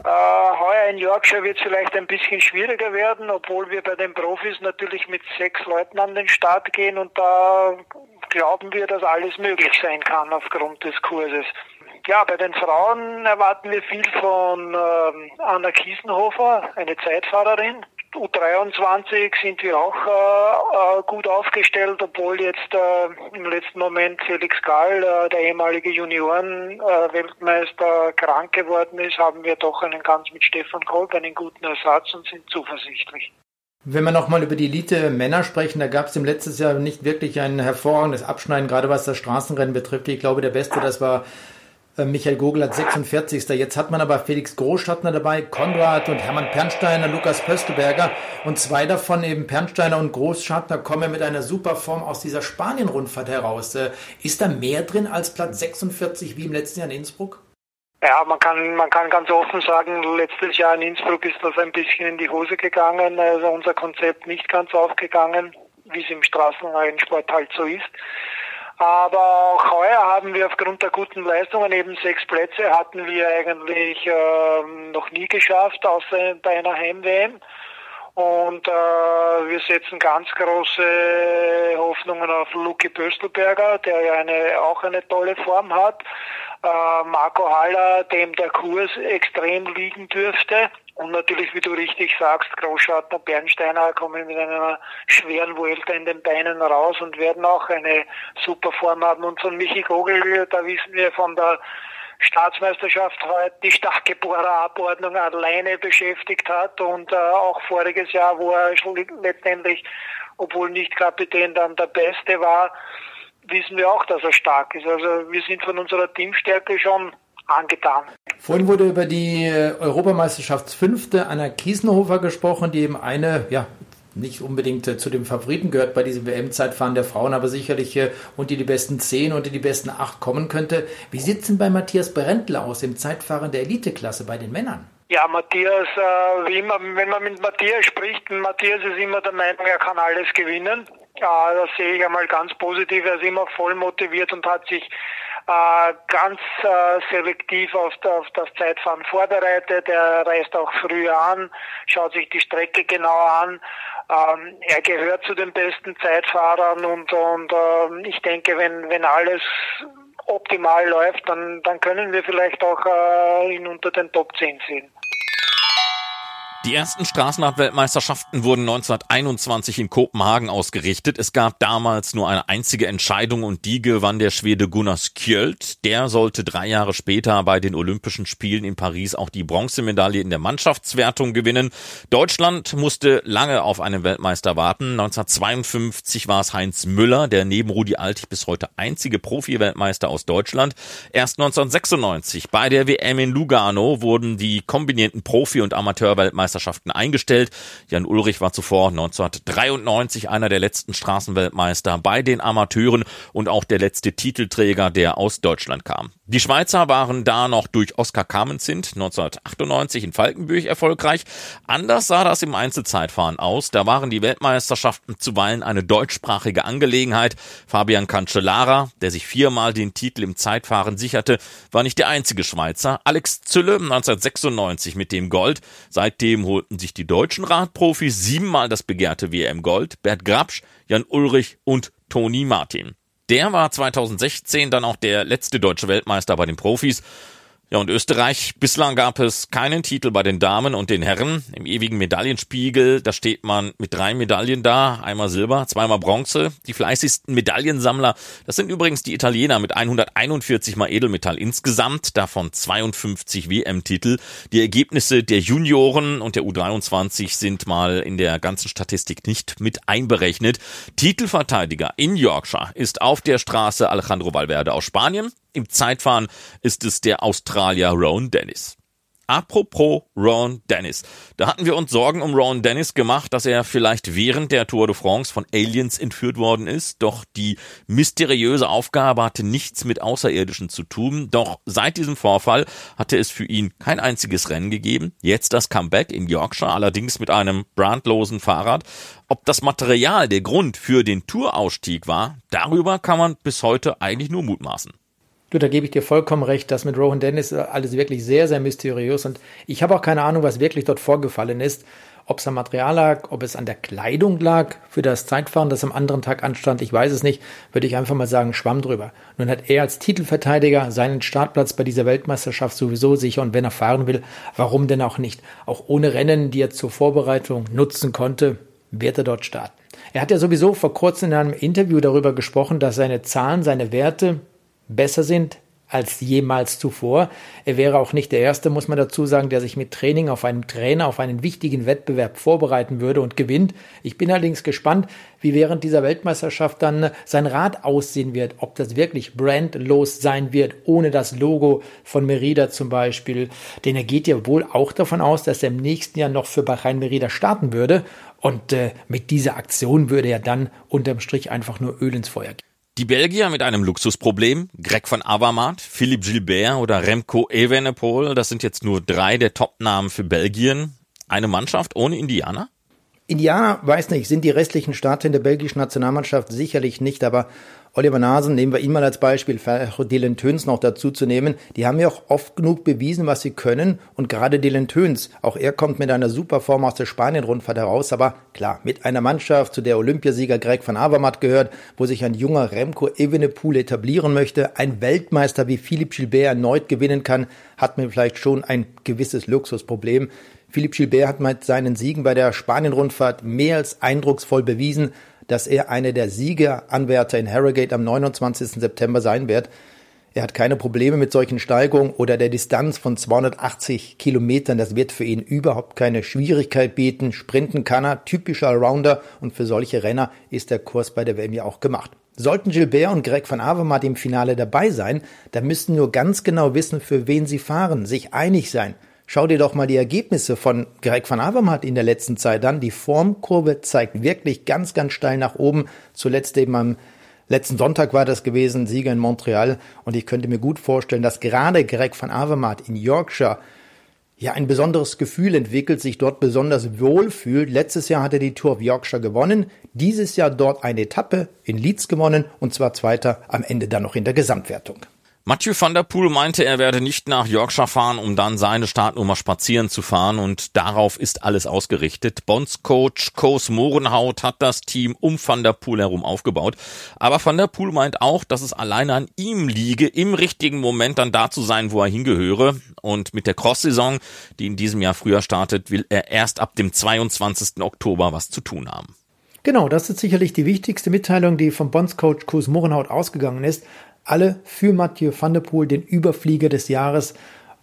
Heuer in Yorkshire wird es vielleicht ein bisschen schwieriger werden, obwohl wir bei den Profis natürlich mit 6 Leuten an den Start gehen und da glauben wir, dass alles möglich sein kann aufgrund des Kurses. Ja, bei den Frauen erwarten wir viel von Anna Kiesenhofer, eine Zeitfahrerin. U23 sind wir auch gut aufgestellt, obwohl jetzt im letzten Moment Felix Gall, der ehemalige Junioren-Weltmeister, krank geworden ist, haben wir doch mit Stefan Kolb einen guten Ersatz und sind zuversichtlich. Wenn wir nochmal über die Elite-Männer sprechen, da gab es im letzten Jahr nicht wirklich ein hervorragendes Abschneiden, gerade was das Straßenrennen betrifft. Ich glaube, der Beste, das war Michael Gogl hat 46. Jetzt hat man aber Felix Großschadner dabei, Konrad und Hermann Pernsteiner, Lukas Pöstlberger und zwei davon, eben Pernsteiner und Großschadner, kommen mit einer super Form aus dieser Spanien-Rundfahrt heraus. Ist da mehr drin als Platz 46 wie im letzten Jahr in Innsbruck? Ja, man kann ganz offen sagen, letztes Jahr in Innsbruck ist das ein bisschen in die Hose gegangen, also unser Konzept nicht ganz aufgegangen, wie es im Straßenrennsport halt so ist. Aber auch heuer haben wir aufgrund der guten Leistungen, eben 6 Plätze hatten wir eigentlich noch nie geschafft, außer bei einer Heim-WM. Und wir setzen ganz große Hoffnungen auf Luki Pöstlberger, der ja auch eine tolle Form hat. Marco Haller, dem der Kurs extrem liegen dürfte. Und natürlich, wie du richtig sagst, Großschadner, Pernsteiner kommen mit einer schweren Vuelta in den Beinen raus und werden auch eine super Form haben. Und von Michi Gogl, da wissen wir von der Staatsmeisterschaft heute, die starke Bohrerabordnung alleine beschäftigt hat und auch voriges Jahr, wo er letztendlich, obwohl nicht Kapitän, dann der Beste war, wissen wir auch, dass er stark ist. Also wir sind von unserer Teamstärke schon angetan. Vorhin wurde über die Europameisterschaftsfünfte Anna Kiesenhofer gesprochen, die eben eine, ja, nicht unbedingt zu den Favoriten gehört bei diesem WM-Zeitfahren der Frauen, aber sicherlich unter die besten 10, unter die besten 8 kommen könnte. Wie sieht es denn bei Matthias Brändle aus, im Zeitfahren der Eliteklasse bei den Männern? Ja, Matthias, wie immer, wenn man mit Matthias spricht, Matthias ist immer der Meinung, er kann alles gewinnen. Ja, das sehe ich einmal ganz positiv. Er ist immer voll motiviert und hat sich ganz selektiv auf das Zeitfahren vorbereitet. Er reist auch früh an, schaut sich die Strecke genau an. Er gehört zu den besten Zeitfahrern und ich denke, wenn alles optimal läuft, dann können wir vielleicht auch ihn unter den Top 10 sehen. Die ersten Straßenradweltmeisterschaften wurden 1921 in Kopenhagen ausgerichtet. Es gab damals nur eine einzige Entscheidung und die gewann der Schwede Gunnar Skjöld. Der sollte 3 Jahre später bei den Olympischen Spielen in Paris auch die Bronzemedaille in der Mannschaftswertung gewinnen. Deutschland musste lange auf einen Weltmeister warten. 1952 war es Heinz Müller, der neben Rudi Altig bis heute einzige Profi-Weltmeister aus Deutschland. Erst 1996 bei der WM in Lugano wurden die kombinierten Profi- und Amateurweltmeister eingestellt. Jan Ullrich war zuvor 1993 einer der letzten Straßenweltmeister bei den Amateuren und auch der letzte Titelträger, der aus Deutschland kam. Die Schweizer waren da noch durch Oskar Camenzind 1998 in Falkenburg erfolgreich. Anders sah das im Einzelzeitfahren aus. Da waren die Weltmeisterschaften zuweilen eine deutschsprachige Angelegenheit. Fabian Cancellara, der sich 4-mal den Titel im Zeitfahren sicherte, war nicht der einzige Schweizer. Alex Zülle 1996 mit dem Gold. Seitdem holten sich die deutschen Radprofis 7-mal das begehrte WM-Gold. Bert Grabsch, Jan Ullrich und Toni Martin. Der war 2016 dann auch der letzte deutsche Weltmeister bei den Profis. Ja, und Österreich, bislang gab es keinen Titel bei den Damen und den Herren. Im ewigen Medaillenspiegel, da steht man mit 3 Medaillen da, einmal Silber, 2-mal Bronze. Die fleißigsten Medaillensammler, das sind übrigens die Italiener mit 141 Mal Edelmetall insgesamt, davon 52 WM-Titel. Die Ergebnisse der Junioren und der U23 sind mal in der ganzen Statistik nicht mit einberechnet. Titelverteidiger in Yorkshire ist auf der Straße Alejandro Valverde aus Spanien. Im Zeitfahren ist es der Australier Rowan Dennis. Apropos Rowan Dennis. Da hatten wir uns Sorgen um Rowan Dennis gemacht, dass er vielleicht während der Tour de France von Aliens entführt worden ist. Doch die mysteriöse Aufgabe hatte nichts mit Außerirdischen zu tun. Doch seit diesem Vorfall hatte es für ihn kein einziges Rennen gegeben. Jetzt das Comeback in Yorkshire, allerdings mit einem brandlosen Fahrrad. Ob das Material der Grund für den Tourausstieg war, darüber kann man bis heute eigentlich nur mutmaßen. Du, da gebe ich dir vollkommen recht, dass mit Rowan Dennis alles wirklich sehr, sehr mysteriös und ich habe auch keine Ahnung, was wirklich dort vorgefallen ist, ob es am Material lag, ob es an der Kleidung lag für das Zeitfahren, das am anderen Tag anstand, ich weiß es nicht, würde ich einfach mal sagen, Schwamm drüber. Nun hat er als Titelverteidiger seinen Startplatz bei dieser Weltmeisterschaft sowieso sicher und wenn er fahren will, warum denn auch nicht? Auch ohne Rennen, die er zur Vorbereitung nutzen konnte, wird er dort starten. Er hat ja sowieso vor kurzem in einem Interview darüber gesprochen, dass seine Zahlen, seine Werte besser sind als jemals zuvor. Er wäre auch nicht der Erste, muss man dazu sagen, der sich mit Training auf einem Trainer auf einen wichtigen Wettbewerb vorbereiten würde und gewinnt. Ich bin allerdings gespannt, wie während dieser Weltmeisterschaft dann sein Rad aussehen wird, ob das wirklich brandlos sein wird, ohne das Logo von Merida zum Beispiel. Denn er geht ja wohl auch davon aus, dass er im nächsten Jahr noch für Bahrain Merida starten würde. Und mit dieser Aktion würde er dann unterm Strich einfach nur Öl ins Feuer gehen. Die Belgier mit einem Luxusproblem, Greg van Avermaet, Philippe Gilbert oder Remco Evenepoel, das sind jetzt nur 3 der Top-Namen für Belgien. Eine Mannschaft ohne Indianer? Indianer, weiß nicht, sind die restlichen Staaten der belgischen Nationalmannschaft sicherlich nicht, aber Oliver Nasen, nehmen wir ihn mal als Beispiel, Dylan Teuns noch dazu zu nehmen, die haben ja auch oft genug bewiesen, was sie können, und gerade Dylan Teuns, auch er kommt mit einer super Form aus der Spanien-Rundfahrt heraus, aber klar, mit einer Mannschaft, zu der Olympiasieger Greg van Avermaet gehört, wo sich ein junger Remco Evenepoel etablieren möchte, ein Weltmeister wie Philippe Gilbert erneut gewinnen kann, hat man vielleicht schon ein gewisses Luxusproblem. Philippe Gilbert hat mit seinen Siegen bei der Spanien-Rundfahrt mehr als eindrucksvoll bewiesen, dass er einer der Siegeranwärter in Harrogate am 29. September sein wird. Er hat keine Probleme mit solchen Steigungen oder der Distanz von 280 Kilometern. Das wird für ihn überhaupt keine Schwierigkeit bieten. Sprinten kann er, typischer Allrounder, und für solche Renner ist der Kurs bei der WM ja auch gemacht. Sollten Gilbert und Greg van Avermaet im Finale dabei sein, dann müssen nur ganz genau wissen, für wen sie fahren, sich einig sein. Schau dir doch mal die Ergebnisse von Greg van Avermaet in der letzten Zeit an. Die Formkurve zeigt wirklich ganz, ganz steil nach oben. Zuletzt eben am letzten Sonntag war das gewesen, Sieger in Montreal. Und ich könnte mir gut vorstellen, dass gerade Greg van Avermaet in Yorkshire ja ein besonderes Gefühl entwickelt, sich dort besonders wohl fühlt. Letztes Jahr hat er die Tour of Yorkshire gewonnen, dieses Jahr dort eine Etappe in Leeds gewonnen und zwar Zweiter, am Ende dann noch in der Gesamtwertung. Mathieu van der Poel meinte, er werde nicht nach Yorkshire fahren, um dann seine Startnummer spazieren zu fahren, und darauf ist alles ausgerichtet. Bondscoach Koos Morenhout hat das Team um van der Poel herum aufgebaut, aber van der Poel meint auch, dass es alleine an ihm liege, im richtigen Moment dann da zu sein, wo er hingehöre, und mit der Cross-Saison, die in diesem Jahr früher startet, will er erst ab dem 22. Oktober was zu tun haben. Genau, das ist sicherlich die wichtigste Mitteilung, die vom Bondscoach Koos Morenhout ausgegangen ist. Alle für Mathieu van der Poel, den Überflieger des Jahres.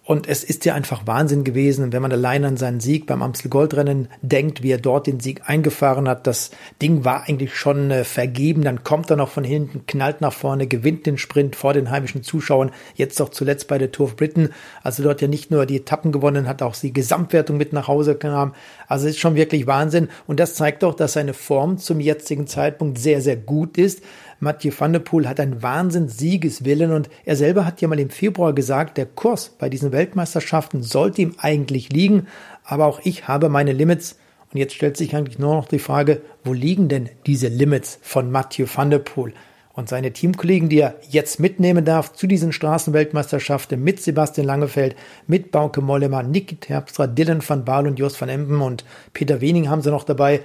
Und es ist ja einfach Wahnsinn gewesen, wenn man allein an seinen Sieg beim Amstel-Gold-Rennen denkt, wie er dort den Sieg eingefahren hat. Das Ding war eigentlich schon vergeben, dann kommt er noch von hinten, knallt nach vorne, gewinnt den Sprint vor den heimischen Zuschauern. Jetzt doch zuletzt bei der Tour of Britain, also dort ja nicht nur die Etappen gewonnen hat, auch die Gesamtwertung mit nach Hause kam. Also es ist schon wirklich Wahnsinn. Und das zeigt doch, dass seine Form zum jetzigen Zeitpunkt sehr, sehr gut ist. Mathieu van der Poel hat einen Wahnsinns-Siegeswillen, und er selber hat ja mal im Februar gesagt, der Kurs bei diesen Weltmeisterschaften sollte ihm eigentlich liegen, aber auch ich habe meine Limits. Und jetzt stellt sich eigentlich nur noch die Frage, wo liegen denn diese Limits von Mathieu van der Poel? Und seine Teamkollegen, die er jetzt mitnehmen darf zu diesen Straßenweltmeisterschaften, mit Sebastian Langefeld, mit Bauke Mollema, Niki Terpstra, Dylan van Baarle und Jos van Emden und Peter Weening haben sie noch dabei.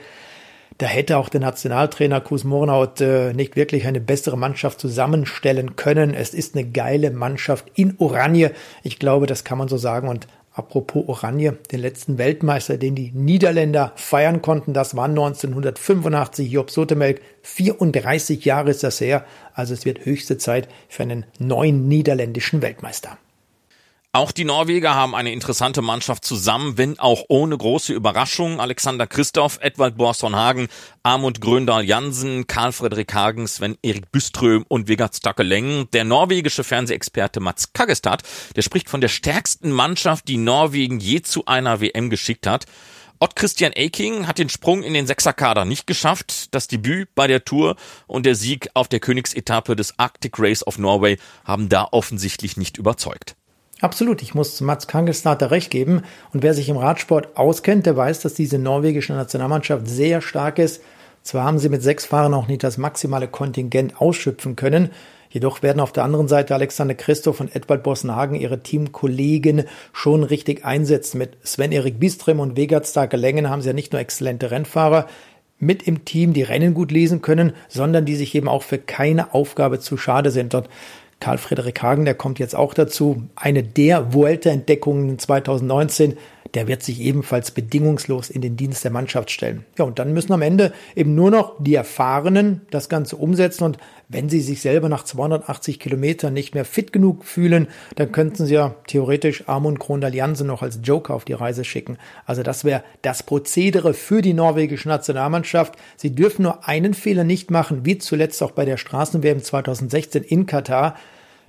Da hätte auch der Nationaltrainer Koos Morenhout nicht wirklich eine bessere Mannschaft zusammenstellen können. Es ist eine geile Mannschaft in Oranje. Ich glaube, das kann man so sagen. Und apropos Oranje, den letzten Weltmeister, den die Niederländer feiern konnten, das war 1985 Joop Zoetemelk. 34 Jahre ist das her. Also es wird höchste Zeit für einen neuen niederländischen Weltmeister. Auch die Norweger haben eine interessante Mannschaft zusammen, wenn auch ohne große Überraschung. Alexander Kristoff, Edvald Boasson Hagen, Amund Grøndal Jansen, Carl-Fredrik Hagen, Sven-Erik Byström und Vegard Stakkelengen. Der norwegische Fernsehexperte Mats Kaggestad, der spricht von der stärksten Mannschaft, die Norwegen je zu einer WM geschickt hat. Odd Christian Eiking hat den Sprung in den Sechserkader nicht geschafft. Das Debüt bei der Tour und der Sieg auf der Königsetappe des Arctic Race of Norway haben da offensichtlich nicht überzeugt. Absolut, ich muss Mats Kaggestad da recht geben, und wer sich im Radsport auskennt, der weiß, dass diese norwegische Nationalmannschaft sehr stark ist. Zwar haben sie mit 6 Fahrern auch nicht das maximale Kontingent ausschöpfen können, jedoch werden auf der anderen Seite Alexander Kristoff und Edvald Boasson Hagen ihre Teamkollegen schon richtig einsetzen. Mit Sven-Erik Byström und Vegard Stakkelengen haben sie ja nicht nur exzellente Rennfahrer mit im Team, die Rennen gut lesen können, sondern die sich eben auch für keine Aufgabe zu schade sind. Und Carl-Fredrik Hagen, der kommt jetzt auch dazu, eine der Vuelta-Entdeckungen 2019, der wird sich ebenfalls bedingungslos in den Dienst der Mannschaft stellen. Ja, und dann müssen am Ende eben nur noch die Erfahrenen das Ganze umsetzen, und wenn sie sich selber nach 280 Kilometern nicht mehr fit genug fühlen, dann könnten sie ja theoretisch Amund Gröndal-Jansen noch als Joker auf die Reise schicken. Also das wäre das Prozedere für die norwegische Nationalmannschaft. Sie dürfen nur einen Fehler nicht machen, wie zuletzt auch bei der Straßen-WM 2016 in Katar,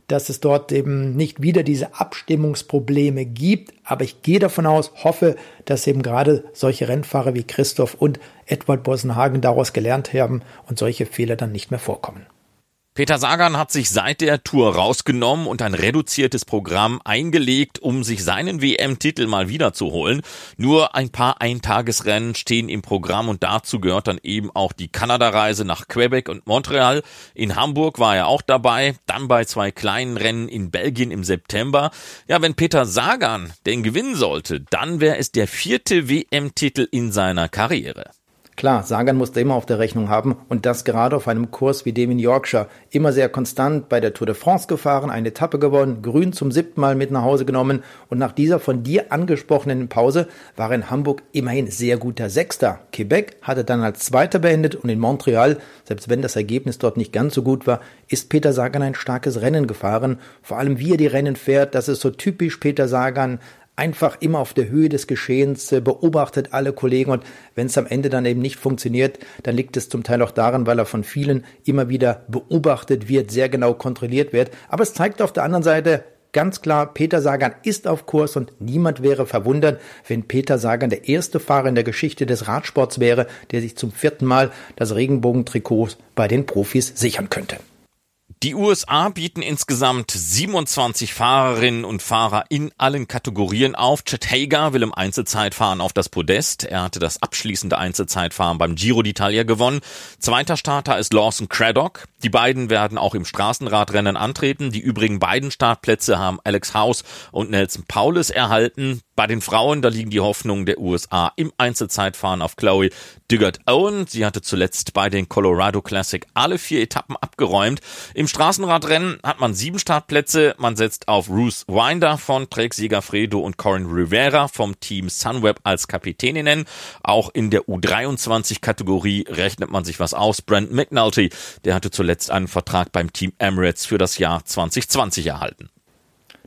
dass es dort eben nicht wieder diese Abstimmungsprobleme gibt. Aber ich gehe davon aus, hoffe, dass eben gerade solche Rennfahrer wie Christoph und Edvard Boasen Hagen daraus gelernt haben und solche Fehler dann nicht mehr vorkommen. Peter Sagan hat sich seit der Tour rausgenommen und ein reduziertes Programm eingelegt, um sich seinen WM-Titel mal wiederzuholen. Nur ein paar Eintagesrennen stehen im Programm und dazu gehört dann eben auch die Kanada-Reise nach Quebec und Montreal. In Hamburg war er auch dabei, dann bei zwei kleinen Rennen in Belgien im September. Ja, wenn Peter Sagan denn gewinnen sollte, dann wäre es der 4. WM-Titel in seiner Karriere. Klar, Sagan musste immer auf der Rechnung haben und das gerade auf einem Kurs wie dem in Yorkshire. Immer sehr konstant bei der Tour de France gefahren, eine Etappe gewonnen, Grün zum 7. Mal mit nach Hause genommen und nach dieser von dir angesprochenen Pause war er in Hamburg immerhin sehr guter 6. Quebec hatte dann als 2. beendet und in Montreal, selbst wenn das Ergebnis dort nicht ganz so gut war, ist Peter Sagan ein starkes Rennen gefahren. Vor allem wie er die Rennen fährt, das ist so typisch Peter Sagan. Einfach immer auf der Höhe des Geschehens, beobachtet alle Kollegen und wenn es am Ende dann eben nicht funktioniert, dann liegt es zum Teil auch daran, weil er von vielen immer wieder beobachtet wird, sehr genau kontrolliert wird. Aber es zeigt auf der anderen Seite ganz klar, Peter Sagan ist auf Kurs und niemand wäre verwundert, wenn Peter Sagan der erste Fahrer in der Geschichte des Radsports wäre, der sich zum 4. Mal das Regenbogentrikot bei den Profis sichern könnte. Die USA bieten insgesamt 27 Fahrerinnen und Fahrer in allen Kategorien auf. Chet Hager will im Einzelzeitfahren auf das Podest. Er hatte das abschließende Einzelzeitfahren beim Giro d'Italia gewonnen. Zweiter Starter ist Lawson Craddock. Die beiden werden auch im Straßenradrennen antreten. Die übrigen beiden Startplätze haben Alex House und Nelson Paulus erhalten. Bei den Frauen, da liegen die Hoffnungen der USA im Einzelzeitfahren auf Chloe Dugert-Owen. Sie hatte zuletzt bei den Colorado Classic alle 4 Etappen abgeräumt. Im Straßenradrennen hat man 7 Startplätze. Man setzt auf Ruth Winder von Trek Segafredo und Corin Rivera vom Team Sunweb als Kapitäninnen. Auch in der U23-Kategorie rechnet man sich was aus. Brent McNulty, der hatte zuletzt einen Vertrag beim Team Emirates für das Jahr 2020 erhalten.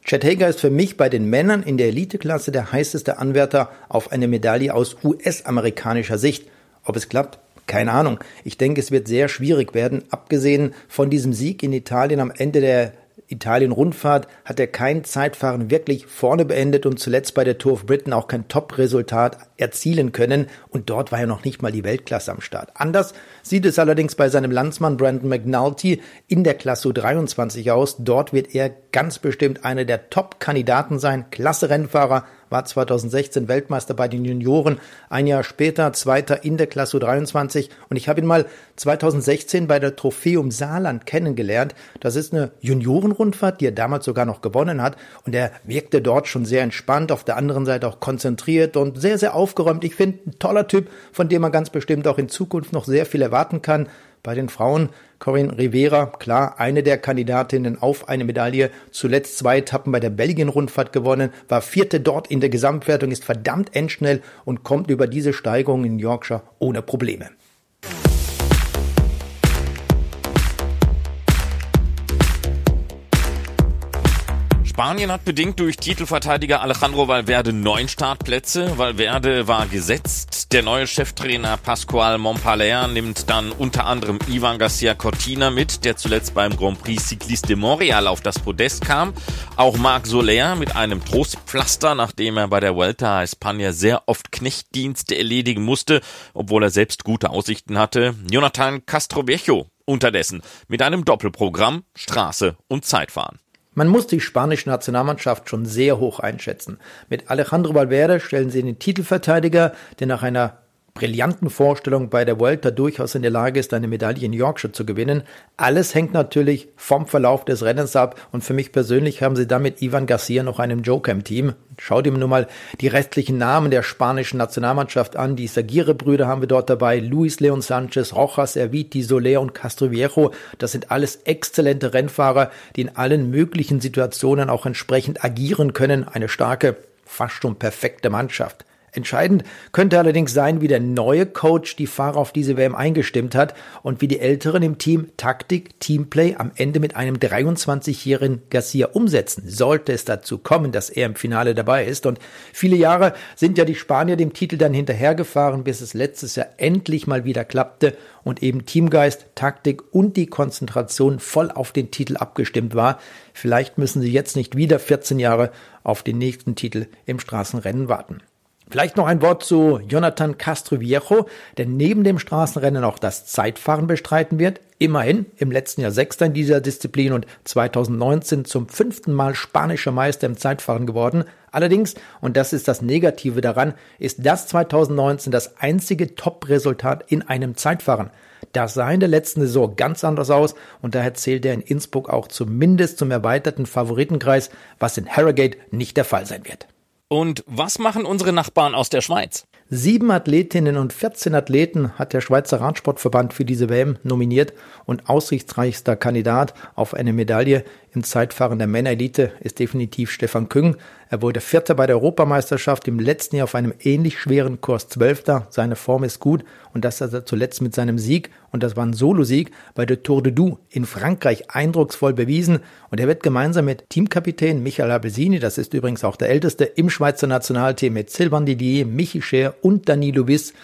Chet Hager ist für mich bei den Männern in der Eliteklasse der heißeste Anwärter auf eine Medaille aus US-amerikanischer Sicht. Ob es klappt? Keine Ahnung. Ich denke, es wird sehr schwierig werden. Abgesehen von diesem Sieg in Italien am Ende der Italien-Rundfahrt hat er kein Zeitfahren wirklich vorne beendet und zuletzt bei der Tour of Britain auch kein Top-Resultat erzielen können. Und dort war ja noch nicht mal die Weltklasse am Start. Anders sieht es allerdings bei seinem Landsmann Brandon McNulty in der Klasse U23 aus. Dort wird er ganz bestimmt einer der Top-Kandidaten sein. Klasse Rennfahrer, war 2016 Weltmeister bei den Junioren, ein Jahr später Zweiter in der Klasse U23 und ich habe ihn mal 2016 bei der Trofeum Saarland kennengelernt. Das ist eine Juniorenrundfahrt, die er damals sogar noch gewonnen hat und er wirkte dort schon sehr entspannt, auf der anderen Seite auch konzentriert und sehr, sehr aufgeräumt. Ich finde, ein toller Typ, von dem man ganz bestimmt auch in Zukunft noch sehr viel erwarten kann. Bei den Frauen Corinne Rivera, klar, eine der Kandidatinnen auf eine Medaille, zuletzt 2 Etappen bei der Belgien-Rundfahrt gewonnen, war 4. dort in der Gesamtwertung, ist verdammt endschnell und kommt über diese Steigung in Yorkshire ohne Probleme. Spanien hat bedingt durch Titelverteidiger Alejandro Valverde 9 Startplätze. Valverde war gesetzt. Der neue Cheftrainer Pascual Mompaler nimmt dann unter anderem Ivan Garcia Cortina mit, der zuletzt beim Grand Prix Cycliste de Montréal auf das Podest kam. Auch Marc Soler mit einem Trostpflaster, nachdem er bei der Vuelta a España sehr oft Knechtdienste erledigen musste, obwohl er selbst gute Aussichten hatte. Jonathan Castroviejo unterdessen mit einem Doppelprogramm Straße und Zeitfahren. Man muss die spanische Nationalmannschaft schon sehr hoch einschätzen. Mit Alejandro Valverde stellen sie den Titelverteidiger, der nach einer brillanten Vorstellung bei der Vuelta durchaus in der Lage ist, eine Medaille in Yorkshire zu gewinnen. Alles hängt natürlich vom Verlauf des Rennens ab und für mich persönlich haben sie damit Ivan Garcia noch einen Joker im Team. Schaut ihm nur mal die restlichen Namen der spanischen Nationalmannschaft an. Die Sagirre-Brüder haben wir dort dabei, Luis Leon Sanchez, Rojas, Erviti, Soler und Castroviejo. Das sind alles exzellente Rennfahrer, die in allen möglichen Situationen auch entsprechend agieren können. Eine starke, fast schon perfekte Mannschaft. Entscheidend könnte allerdings sein, wie der neue Coach die Fahrer auf diese WM eingestimmt hat und wie die Älteren im Team Taktik, Teamplay am Ende mit einem 23-jährigen Garcia umsetzen, sollte es dazu kommen, dass er im Finale dabei ist. Und viele Jahre sind ja die Spanier dem Titel dann hinterhergefahren, bis es letztes Jahr endlich mal wieder klappte und eben Teamgeist, Taktik und die Konzentration voll auf den Titel abgestimmt war. Vielleicht müssen sie jetzt nicht wieder 14 Jahre auf den nächsten Titel im Straßenrennen warten. Vielleicht noch ein Wort zu Jonathan Castroviejo, der neben dem Straßenrennen auch das Zeitfahren bestreiten wird. Immerhin im letzten Jahr Sechster in dieser Disziplin und 2019 zum 5. Mal spanischer Meister im Zeitfahren geworden. Allerdings, und das ist das Negative daran, ist das 2019 das einzige Top-Resultat in einem Zeitfahren. Das sah in der letzten Saison ganz anders aus und daher zählt er in Innsbruck auch zumindest zum erweiterten Favoritenkreis, was in Harrogate nicht der Fall sein wird. Und was machen unsere Nachbarn aus der Schweiz? 7 Athletinnen und 14 Athleten hat der Schweizer Radsportverband für diese WM nominiert und aussichtsreichster Kandidat auf eine Medaille im Zeitfahren der Männerelite ist definitiv Stefan Küng. Er wurde Vierter bei der Europameisterschaft im letzten Jahr auf einem ähnlich schweren Kurs Zwölfter. Seine Form ist gut und das hat er zuletzt mit seinem Sieg, und das war ein Solosieg, bei der Tour de Doubs in Frankreich eindrucksvoll bewiesen. Und er wird gemeinsam mit Teamkapitän Michael Abelsini, das ist übrigens auch der Älteste, im Schweizer Nationalteam mit Sylvain Didier, Michi Scher und Danilo Wiss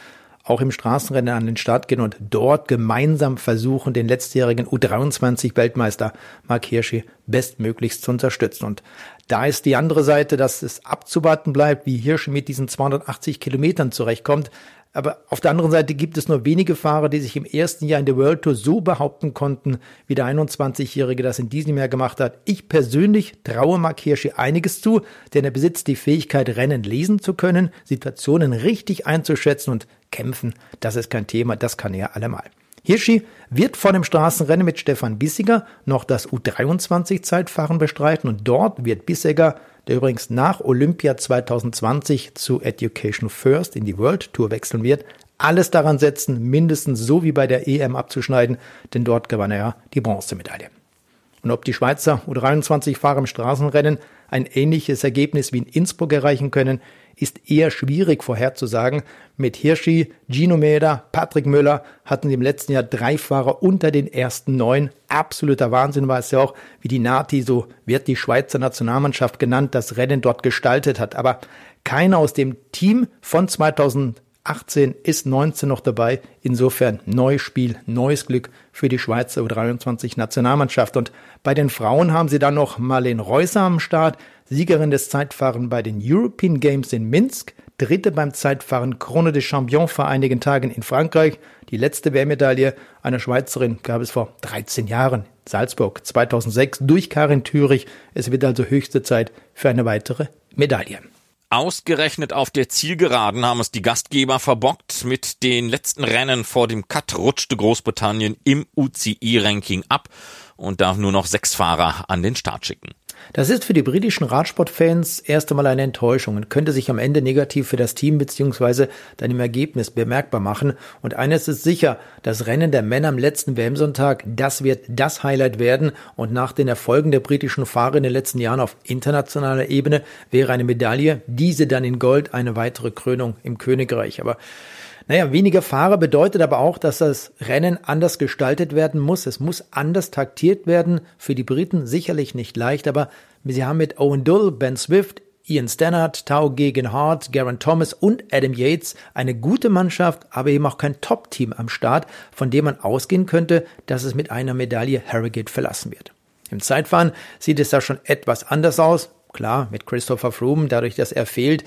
auch im Straßenrennen an den Start gehen und dort gemeinsam versuchen, den letztjährigen U23-Weltmeister Marc Hirschi bestmöglichst zu unterstützen. Und da ist die andere Seite, dass es abzuwarten bleibt, wie Hirschi mit diesen 280 Kilometern zurechtkommt. Aber auf der anderen Seite gibt es nur wenige Fahrer, die sich im ersten Jahr in der World Tour so behaupten konnten, wie der 21-Jährige das in diesem Jahr gemacht hat. Ich persönlich traue Marc Hirschi einiges zu, denn er besitzt die Fähigkeit, Rennen lesen zu können, Situationen richtig einzuschätzen, und kämpfen, das ist kein Thema, das kann er allemal. Hirschi wird vor dem Straßenrennen mit Stefan Bissiger noch das U23-Zeitfahren bestreiten und dort wird Bissiger, der übrigens nach Olympia 2020 zu Education First in die World Tour wechseln wird, alles daran setzen, mindestens so wie bei der EM abzuschneiden, denn dort gewann er die Bronzemedaille. Und ob die Schweizer U23-Fahrer im Straßenrennen ein ähnliches Ergebnis wie in Innsbruck erreichen können, ist eher schwierig vorherzusagen. Mit Hirschi, Gino Mäder, Patrick Müller hatten im letzten Jahr 3 Fahrer unter den ersten 9. Absoluter Wahnsinn war es ja auch, wie die Nati, so wird die Schweizer Nationalmannschaft genannt, das Rennen dort gestaltet hat. Aber keiner aus dem Team von 2018 ist 19 noch dabei. Insofern neues Spiel, neues Glück für die Schweizer U23-Nationalmannschaft. Und bei den Frauen haben sie dann noch Marlene Reusser am Start, Siegerin des Zeitfahren bei den European Games in Minsk, Dritte beim Zeitfahren Chrono des Champions vor einigen Tagen in Frankreich. Die letzte WM-Medaille einer Schweizerin gab es vor 13 Jahren, Salzburg 2006, durch Karin Thürig. Es wird also höchste Zeit für eine weitere Medaille. Ausgerechnet auf der Zielgeraden haben es die Gastgeber verbockt. Mit den letzten Rennen vor dem Cut rutschte Großbritannien im UCI-Ranking ab und darf nur noch 6 Fahrer an den Start schicken. Das ist für die britischen Radsportfans erst einmal eine Enttäuschung und könnte sich am Ende negativ für das Team bzw. dann im Ergebnis bemerkbar machen. Und eines ist sicher, das Rennen der Männer am letzten WM-Sonntag, das wird das Highlight werden. Und nach den Erfolgen der britischen Fahrer in den letzten Jahren auf internationaler Ebene wäre eine Medaille, diese dann in Gold, eine weitere Krönung im Königreich. Aber weniger Fahrer bedeutet aber auch, dass das Rennen anders gestaltet werden muss. Es muss anders taktiert werden. Für die Briten sicherlich nicht leicht, aber sie haben mit Owen Dull, Ben Swift, Ian Stannard, Tao Gegenhardt, Geraint Thomas und Adam Yates eine gute Mannschaft, aber eben auch kein Top-Team am Start, von dem man ausgehen könnte, dass es mit einer Medaille Harrogate verlassen wird. Im Zeitfahren sieht es da schon etwas anders aus. Klar, mit Christopher Froome, dadurch, dass er fehlt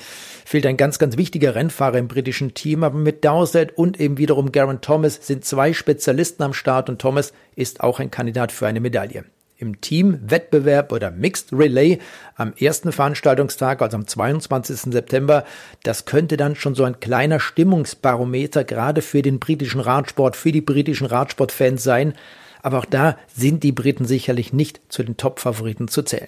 ein ganz, ganz wichtiger Rennfahrer im britischen Team. Aber mit Dowsett und eben wiederum Geraint Thomas sind 2 Spezialisten am Start und Thomas ist auch ein Kandidat für eine Medaille. Im Team-Wettbewerb oder Mixed Relay am ersten Veranstaltungstag, also am 22. September, das könnte dann schon so ein kleiner Stimmungsbarometer gerade für den britischen Radsport, für die britischen Radsportfans sein. Aber auch da sind die Briten sicherlich nicht zu den Top-Favoriten zu zählen.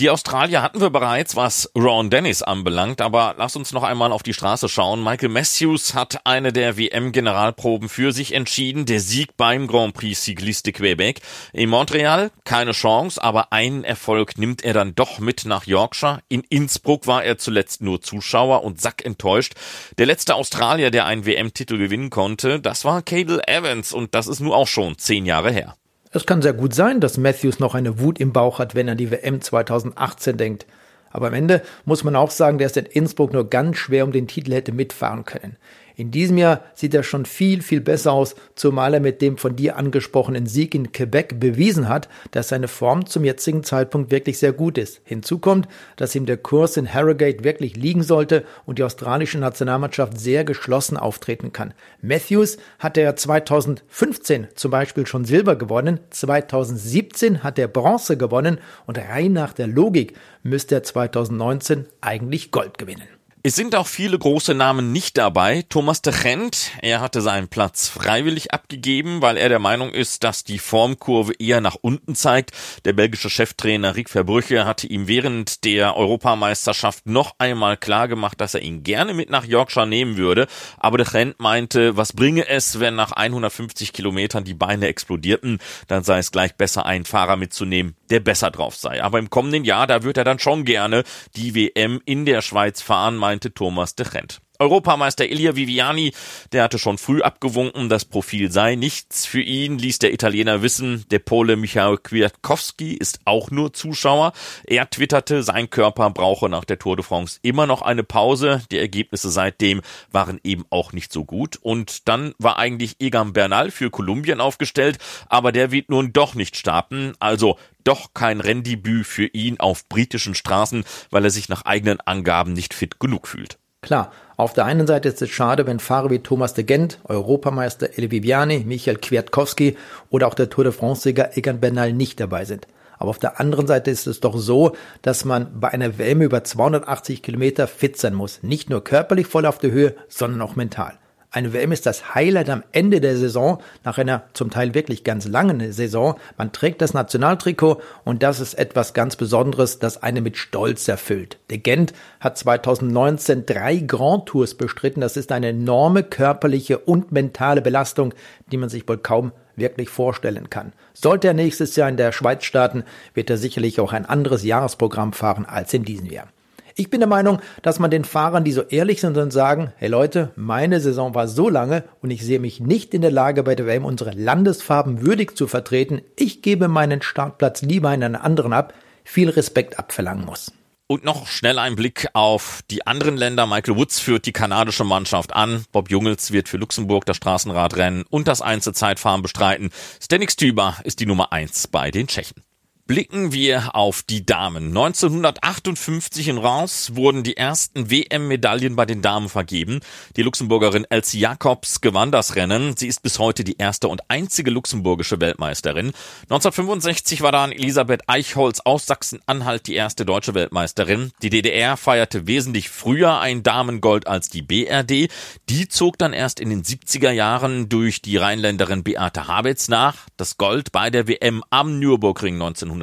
Die Australier hatten wir bereits, was Ron Dennis anbelangt, aber lass uns noch einmal auf die Straße schauen. Michael Matthews hat eine der WM-Generalproben für sich entschieden, der Sieg beim Grand Prix Cycliste Québec. In Montreal keine Chance, aber einen Erfolg nimmt er dann doch mit nach Yorkshire. In Innsbruck war er zuletzt nur Zuschauer und sackenttäuscht. Der letzte Australier, der einen WM-Titel gewinnen konnte, das war Cadel Evans und das ist nun auch schon 10 Jahre her. Es kann sehr gut sein, dass Matthews noch eine Wut im Bauch hat, wenn er an die WM 2018 denkt. Aber am Ende muss man auch sagen, der ist in Innsbruck nur ganz schwer um den Titel hätte mitfahren können. In diesem Jahr sieht er schon viel, viel besser aus, zumal er mit dem von dir angesprochenen Sieg in Quebec bewiesen hat, dass seine Form zum jetzigen Zeitpunkt wirklich sehr gut ist. Hinzu kommt, dass ihm der Kurs in Harrogate wirklich liegen sollte und die australische Nationalmannschaft sehr geschlossen auftreten kann. Matthews hatte ja 2015 zum Beispiel schon Silber gewonnen, 2017 hat er Bronze gewonnen und rein nach der Logik müsste er 2019 eigentlich Gold gewinnen. Es sind auch viele große Namen nicht dabei. Thomas de Gendt, er hatte seinen Platz freiwillig abgegeben, weil er der Meinung ist, dass die Formkurve eher nach unten zeigt. Der belgische Cheftrainer Rik Verbrugge hatte ihm während der Europameisterschaft noch einmal klargemacht, dass er ihn gerne mit nach Yorkshire nehmen würde. Aber de Gendt meinte, was bringe es, wenn nach 150 Kilometern die Beine explodierten? Dann sei es gleich besser, einen Fahrer mitzunehmen, der besser drauf sei. Aber im kommenden Jahr, da wird er dann schon gerne die WM in der Schweiz fahren, meinte Thomas de Gendt. Europameister Elia Viviani, der hatte schon früh abgewunken, das Profil sei nichts für ihn, ließ der Italiener wissen. Der Pole Michał Kwiatkowski ist auch nur Zuschauer. Er twitterte, sein Körper brauche nach der Tour de France immer noch eine Pause. Die Ergebnisse seitdem waren eben auch nicht so gut. Und dann war eigentlich Egan Bernal für Kolumbien aufgestellt, aber der wird nun doch nicht starten. Also doch kein Renndebüt für ihn auf britischen Straßen, weil er sich nach eigenen Angaben nicht fit genug fühlt. Klar, auf der einen Seite ist es schade, wenn Fahrer wie Thomas de Gendt, Europameister Elie Viviani, Michał Kwiatkowski oder auch der Tour de France-Sieger Egan Bernal nicht dabei sind. Aber auf der anderen Seite ist es doch so, dass man bei einer WM über 280 Kilometer fit sein muss. Nicht nur körperlich voll auf der Höhe, sondern auch mental. Eine WM ist das Highlight am Ende der Saison, nach einer zum Teil wirklich ganz langen Saison. Man trägt das Nationaltrikot und das ist etwas ganz Besonderes, das einen mit Stolz erfüllt. De Gendt hat 2019 3 Grand Tours bestritten. Das ist eine enorme körperliche und mentale Belastung, die man sich wohl kaum wirklich vorstellen kann. Sollte er nächstes Jahr in der Schweiz starten, wird er sicherlich auch ein anderes Jahresprogramm fahren als in diesem Jahr. Ich bin der Meinung, dass man den Fahrern, die so ehrlich sind und sagen, hey Leute, meine Saison war so lange und ich sehe mich nicht in der Lage, bei der WM unsere Landesfarben würdig zu vertreten, ich gebe meinen Startplatz lieber an einen anderen ab, viel Respekt abverlangen muss. Und noch schnell ein Blick auf die anderen Länder. Michael Woods führt die kanadische Mannschaft an. Bob Jungels wird für Luxemburg das Straßenradrennen und das Einzelzeitfahren bestreiten. Zdeněk Stybar ist die Nummer 1 bei den Tschechen. Blicken wir auf die Damen. 1958 in Reims wurden die ersten WM-Medaillen bei den Damen vergeben. Die Luxemburgerin Elsie Jacobs gewann das Rennen. Sie ist bis heute die erste und einzige luxemburgische Weltmeisterin. 1965 war dann Elisabeth Eichholz aus Sachsen-Anhalt die erste deutsche Weltmeisterin. Die DDR feierte wesentlich früher ein Damengold als die BRD. Die zog dann erst in den 70er Jahren durch die Rheinländerin Beate Habetz nach. Das Gold bei der WM am Nürburgring 1978.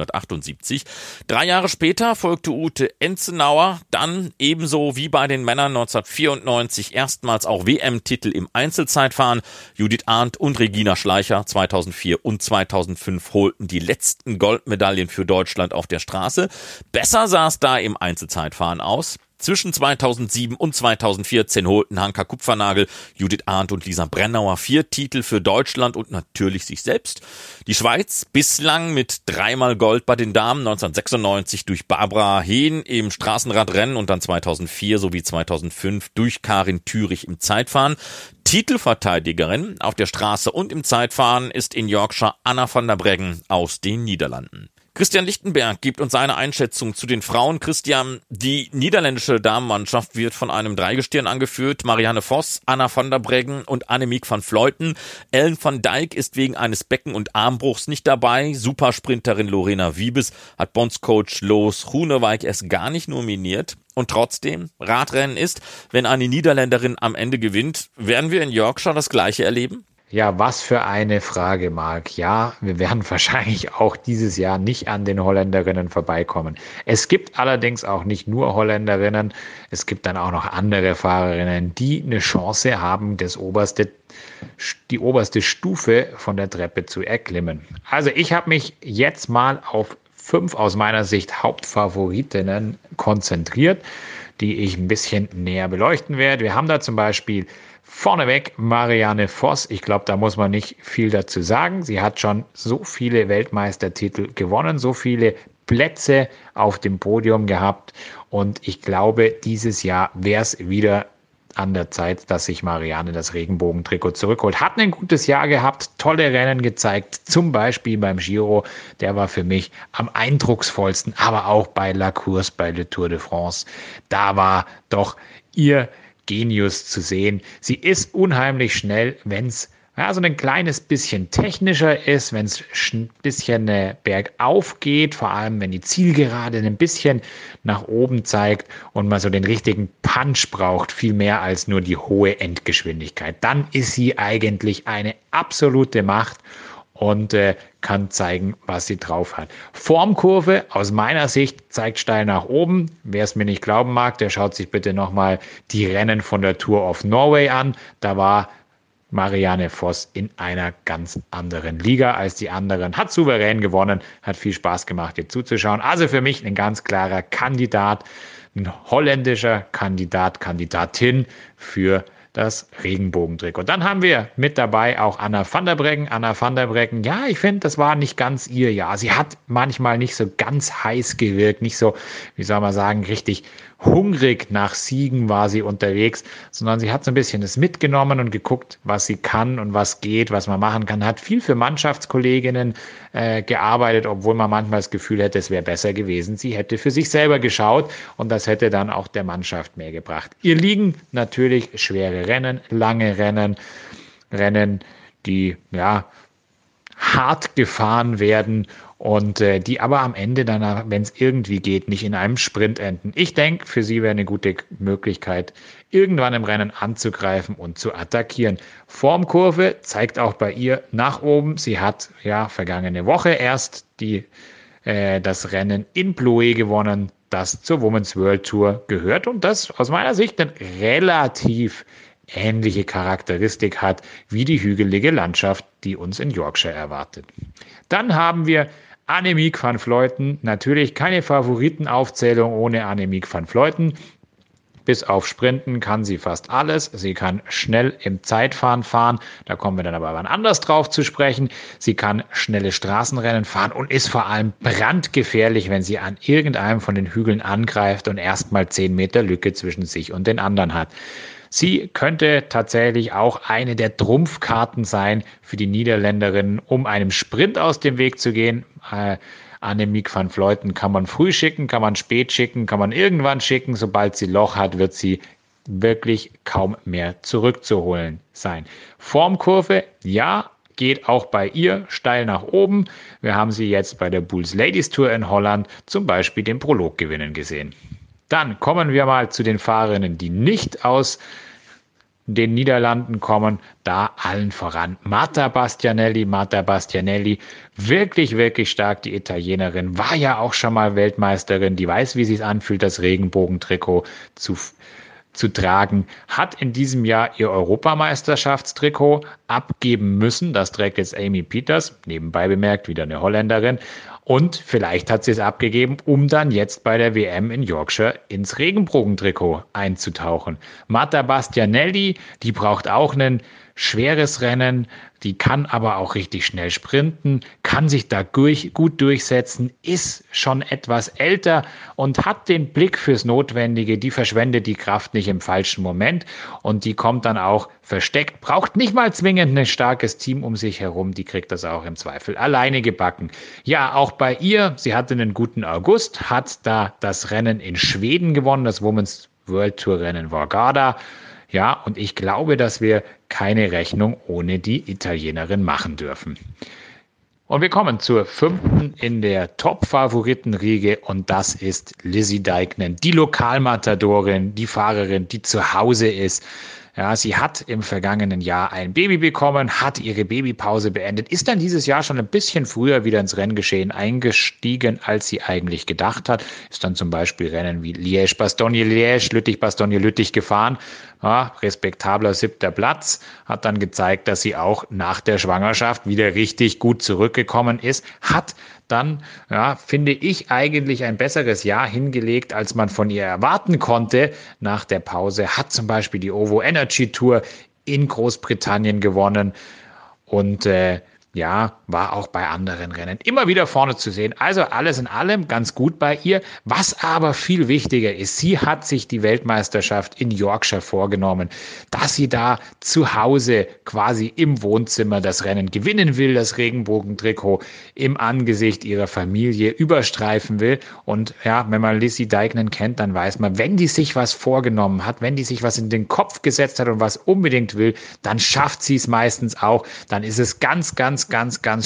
3 Jahre später folgte Ute Enzenauer, dann ebenso wie bei den Männern 1994 erstmals auch WM-Titel im Einzelzeitfahren. Judith Arndt und Regina Schleicher 2004 und 2005 holten die letzten Goldmedaillen für Deutschland auf der Straße. Besser sah es da im Einzelzeitfahren aus. Zwischen 2007 und 2014 holten Hanka Kupfernagel, Judith Arndt und Lisa Brennauer 4 Titel für Deutschland und natürlich sich selbst. Die Schweiz bislang mit 3-mal Gold bei den Damen, 1996 durch Barbara Hehn im Straßenradrennen und dann 2004 sowie 2005 durch Karin Thürich im Zeitfahren. Titelverteidigerin auf der Straße und im Zeitfahren ist in Yorkshire Anna van der Breggen aus den Niederlanden. Christian Lichtenberg gibt uns seine Einschätzung zu den Frauen. Christian, die niederländische Damenmannschaft wird von einem Dreigestirn angeführt. Marianne Voss, Anna van der Breggen und Annemiek van Vleuten. Ellen van Dijk ist wegen eines Becken- und Armbruchs nicht dabei. Supersprinterin Lorena Wiebes hat Bondscoach Loos Groenewijk erst gar nicht nominiert. Und trotzdem, Radrennen ist, wenn eine Niederländerin am Ende gewinnt, werden wir in Yorkshire das Gleiche erleben? Ja, was für eine Frage, Marc. Ja, wir werden wahrscheinlich auch dieses Jahr nicht an den Holländerinnen vorbeikommen. Es gibt allerdings auch nicht nur Holländerinnen, es gibt dann auch noch andere Fahrerinnen, die eine Chance haben, die oberste Stufe von der Treppe zu erklimmen. Also ich habe mich jetzt mal auf 5 aus meiner Sicht Hauptfavoritinnen konzentriert, die ich ein bisschen näher beleuchten werde. Wir haben da zum Beispiel vorneweg Marianne Voss. Ich glaube, da muss man nicht viel dazu sagen. Sie hat schon so viele Weltmeistertitel gewonnen, so viele Plätze auf dem Podium gehabt. Und ich glaube, dieses Jahr wäre es wieder an der Zeit, dass sich Marianne das Regenbogentrikot zurückholt. Hat ein gutes Jahr gehabt, tolle Rennen gezeigt, zum Beispiel beim Giro. Der war für mich am eindrucksvollsten, aber auch bei La Course, bei Le Tour de France. Da war doch ihr Genius zu sehen. Sie ist unheimlich schnell, wenn es so ein kleines bisschen technischer ist, wenn es ein bisschen bergauf geht, vor allem wenn die Zielgerade ein bisschen nach oben zeigt und man so den richtigen Punch braucht, viel mehr als nur die hohe Endgeschwindigkeit. Dann ist sie eigentlich eine absolute Macht und kann zeigen, was sie drauf hat. Formkurve aus meiner Sicht zeigt steil nach oben. Wer es mir nicht glauben mag, der schaut sich bitte nochmal die Rennen von der Tour of Norway an. Da war Marianne Voss in einer ganz anderen Liga als die anderen. Hat souverän gewonnen, hat viel Spaß gemacht, ihr zuzuschauen. Also für mich ein ganz klarer Kandidat, ein holländischer Kandidat, Kandidatin für das Regenbogentrikot. Und dann haben wir mit dabei auch Anna van der Breggen. Anna van der Breggen, ja, ich finde, das war nicht ganz ihr Jahr. Sie hat manchmal nicht so ganz heiß gewirkt, nicht so, wie soll man sagen, richtig hungrig nach Siegen war sie unterwegs, sondern sie hat so ein bisschen das mitgenommen und geguckt, was sie kann und was geht, was man machen kann. Hat viel für Mannschaftskolleginnen gearbeitet, obwohl man manchmal das Gefühl hätte, es wäre besser gewesen. Sie hätte für sich selber geschaut und das hätte dann auch der Mannschaft mehr gebracht. Ihr liegen natürlich schwere Rennen, lange Rennen, Rennen, die ja hart gefahren werden und die aber am Ende dann, wenn es irgendwie geht, nicht in einem Sprint enden. Ich denke, für sie wäre eine gute Möglichkeit, irgendwann im Rennen anzugreifen und zu attackieren. Formkurve zeigt auch bei ihr nach oben. Sie hat ja vergangene Woche erst das Rennen in Ploé gewonnen, das zur Women's World Tour gehört und das aus meiner Sicht dann relativ ähnliche Charakteristik hat wie die hügelige Landschaft, die uns in Yorkshire erwartet. Dann haben wir Annemiek van Vleuten. Natürlich keine Favoritenaufzählung ohne Annemiek van Vleuten. Bis auf Sprinten kann sie fast alles. Sie kann schnell im Zeitfahren fahren. Da kommen wir dann aber wann anders drauf zu sprechen. Sie kann schnelle Straßenrennen fahren und ist vor allem brandgefährlich, wenn sie an irgendeinem von den Hügeln angreift und erstmal 10 Meter Lücke zwischen sich und den anderen hat. Sie könnte tatsächlich auch eine der Trumpfkarten sein für die Niederländerinnen, um einem Sprint aus dem Weg zu gehen. Annemiek van Vleuten kann man früh schicken, kann man spät schicken, kann man irgendwann schicken. Sobald sie Loch hat, wird sie wirklich kaum mehr zurückzuholen sein. Formkurve, ja, geht auch bei ihr steil nach oben. Wir haben sie jetzt bei der Boels Ladies Tour in Holland zum Beispiel den Prolog gewinnen gesehen. Dann kommen wir mal zu den Fahrerinnen, die nicht aus den Niederlanden kommen. Da allen voran Marta Bastianelli, wirklich, wirklich stark. Die Italienerin war ja auch schon mal Weltmeisterin. Die weiß, wie es sich anfühlt, das Regenbogentrikot zu tragen. Hat in diesem Jahr ihr Europameisterschaftstrikot abgeben müssen. Das trägt jetzt Amy Peters, nebenbei bemerkt, wieder eine Holländerin. Und vielleicht hat sie es abgegeben, um dann jetzt bei der WM in Yorkshire ins Regenbogentrikot einzutauchen. Marta Bastianelli, die braucht auch ein schweres Rennen, die kann aber auch richtig schnell sprinten, kann sich da gut durchsetzen, ist schon etwas älter und hat den Blick fürs Notwendige, die verschwendet die Kraft nicht im falschen Moment und die kommt dann auch versteckt, braucht nicht mal zwingend ein starkes Team um sich herum, die kriegt das auch im Zweifel alleine gebacken. Ja, auch bei ihr, sie hatte einen guten August, hat da das Rennen in Schweden gewonnen, das Women's World Tour Rennen Vorgada. Ja, und ich glaube, dass wir keine Rechnung ohne die Italienerin machen dürfen. Und wir kommen zur 5. in der Top-Favoriten-Riege und das ist Lizzie Deignan, die Lokalmatadorin, die Fahrerin, die zu Hause ist. Ja, sie hat im vergangenen Jahr ein Baby bekommen, hat ihre Babypause beendet, ist dann dieses Jahr schon ein bisschen früher wieder ins Renngeschehen eingestiegen, als sie eigentlich gedacht hat. Ist dann zum Beispiel Rennen wie Liège-Bastogne-Liège, Lüttich-Bastogne-Lüttich gefahren. Ja, respektabler 7. Platz, hat dann gezeigt, dass sie auch nach der Schwangerschaft wieder richtig gut zurückgekommen ist, hat dann, ja, finde ich, eigentlich ein besseres Jahr hingelegt, als man von ihr erwarten konnte. Nach der Pause hat zum Beispiel die OVO Energy Tour in Großbritannien gewonnen und ja, war auch bei anderen Rennen immer wieder vorne zu sehen. Also alles in allem ganz gut bei ihr. Was aber viel wichtiger ist, sie hat sich die Weltmeisterschaft in Yorkshire vorgenommen, dass sie da zu Hause quasi im Wohnzimmer das Rennen gewinnen will, das Regenbogentrikot im Angesicht ihrer Familie überstreifen will. Und ja, wenn man Lizzie Deignan kennt, dann weiß man, wenn die sich was vorgenommen hat, wenn die sich was in den Kopf gesetzt hat und was unbedingt will, dann schafft sie es meistens auch. Dann ist es ganz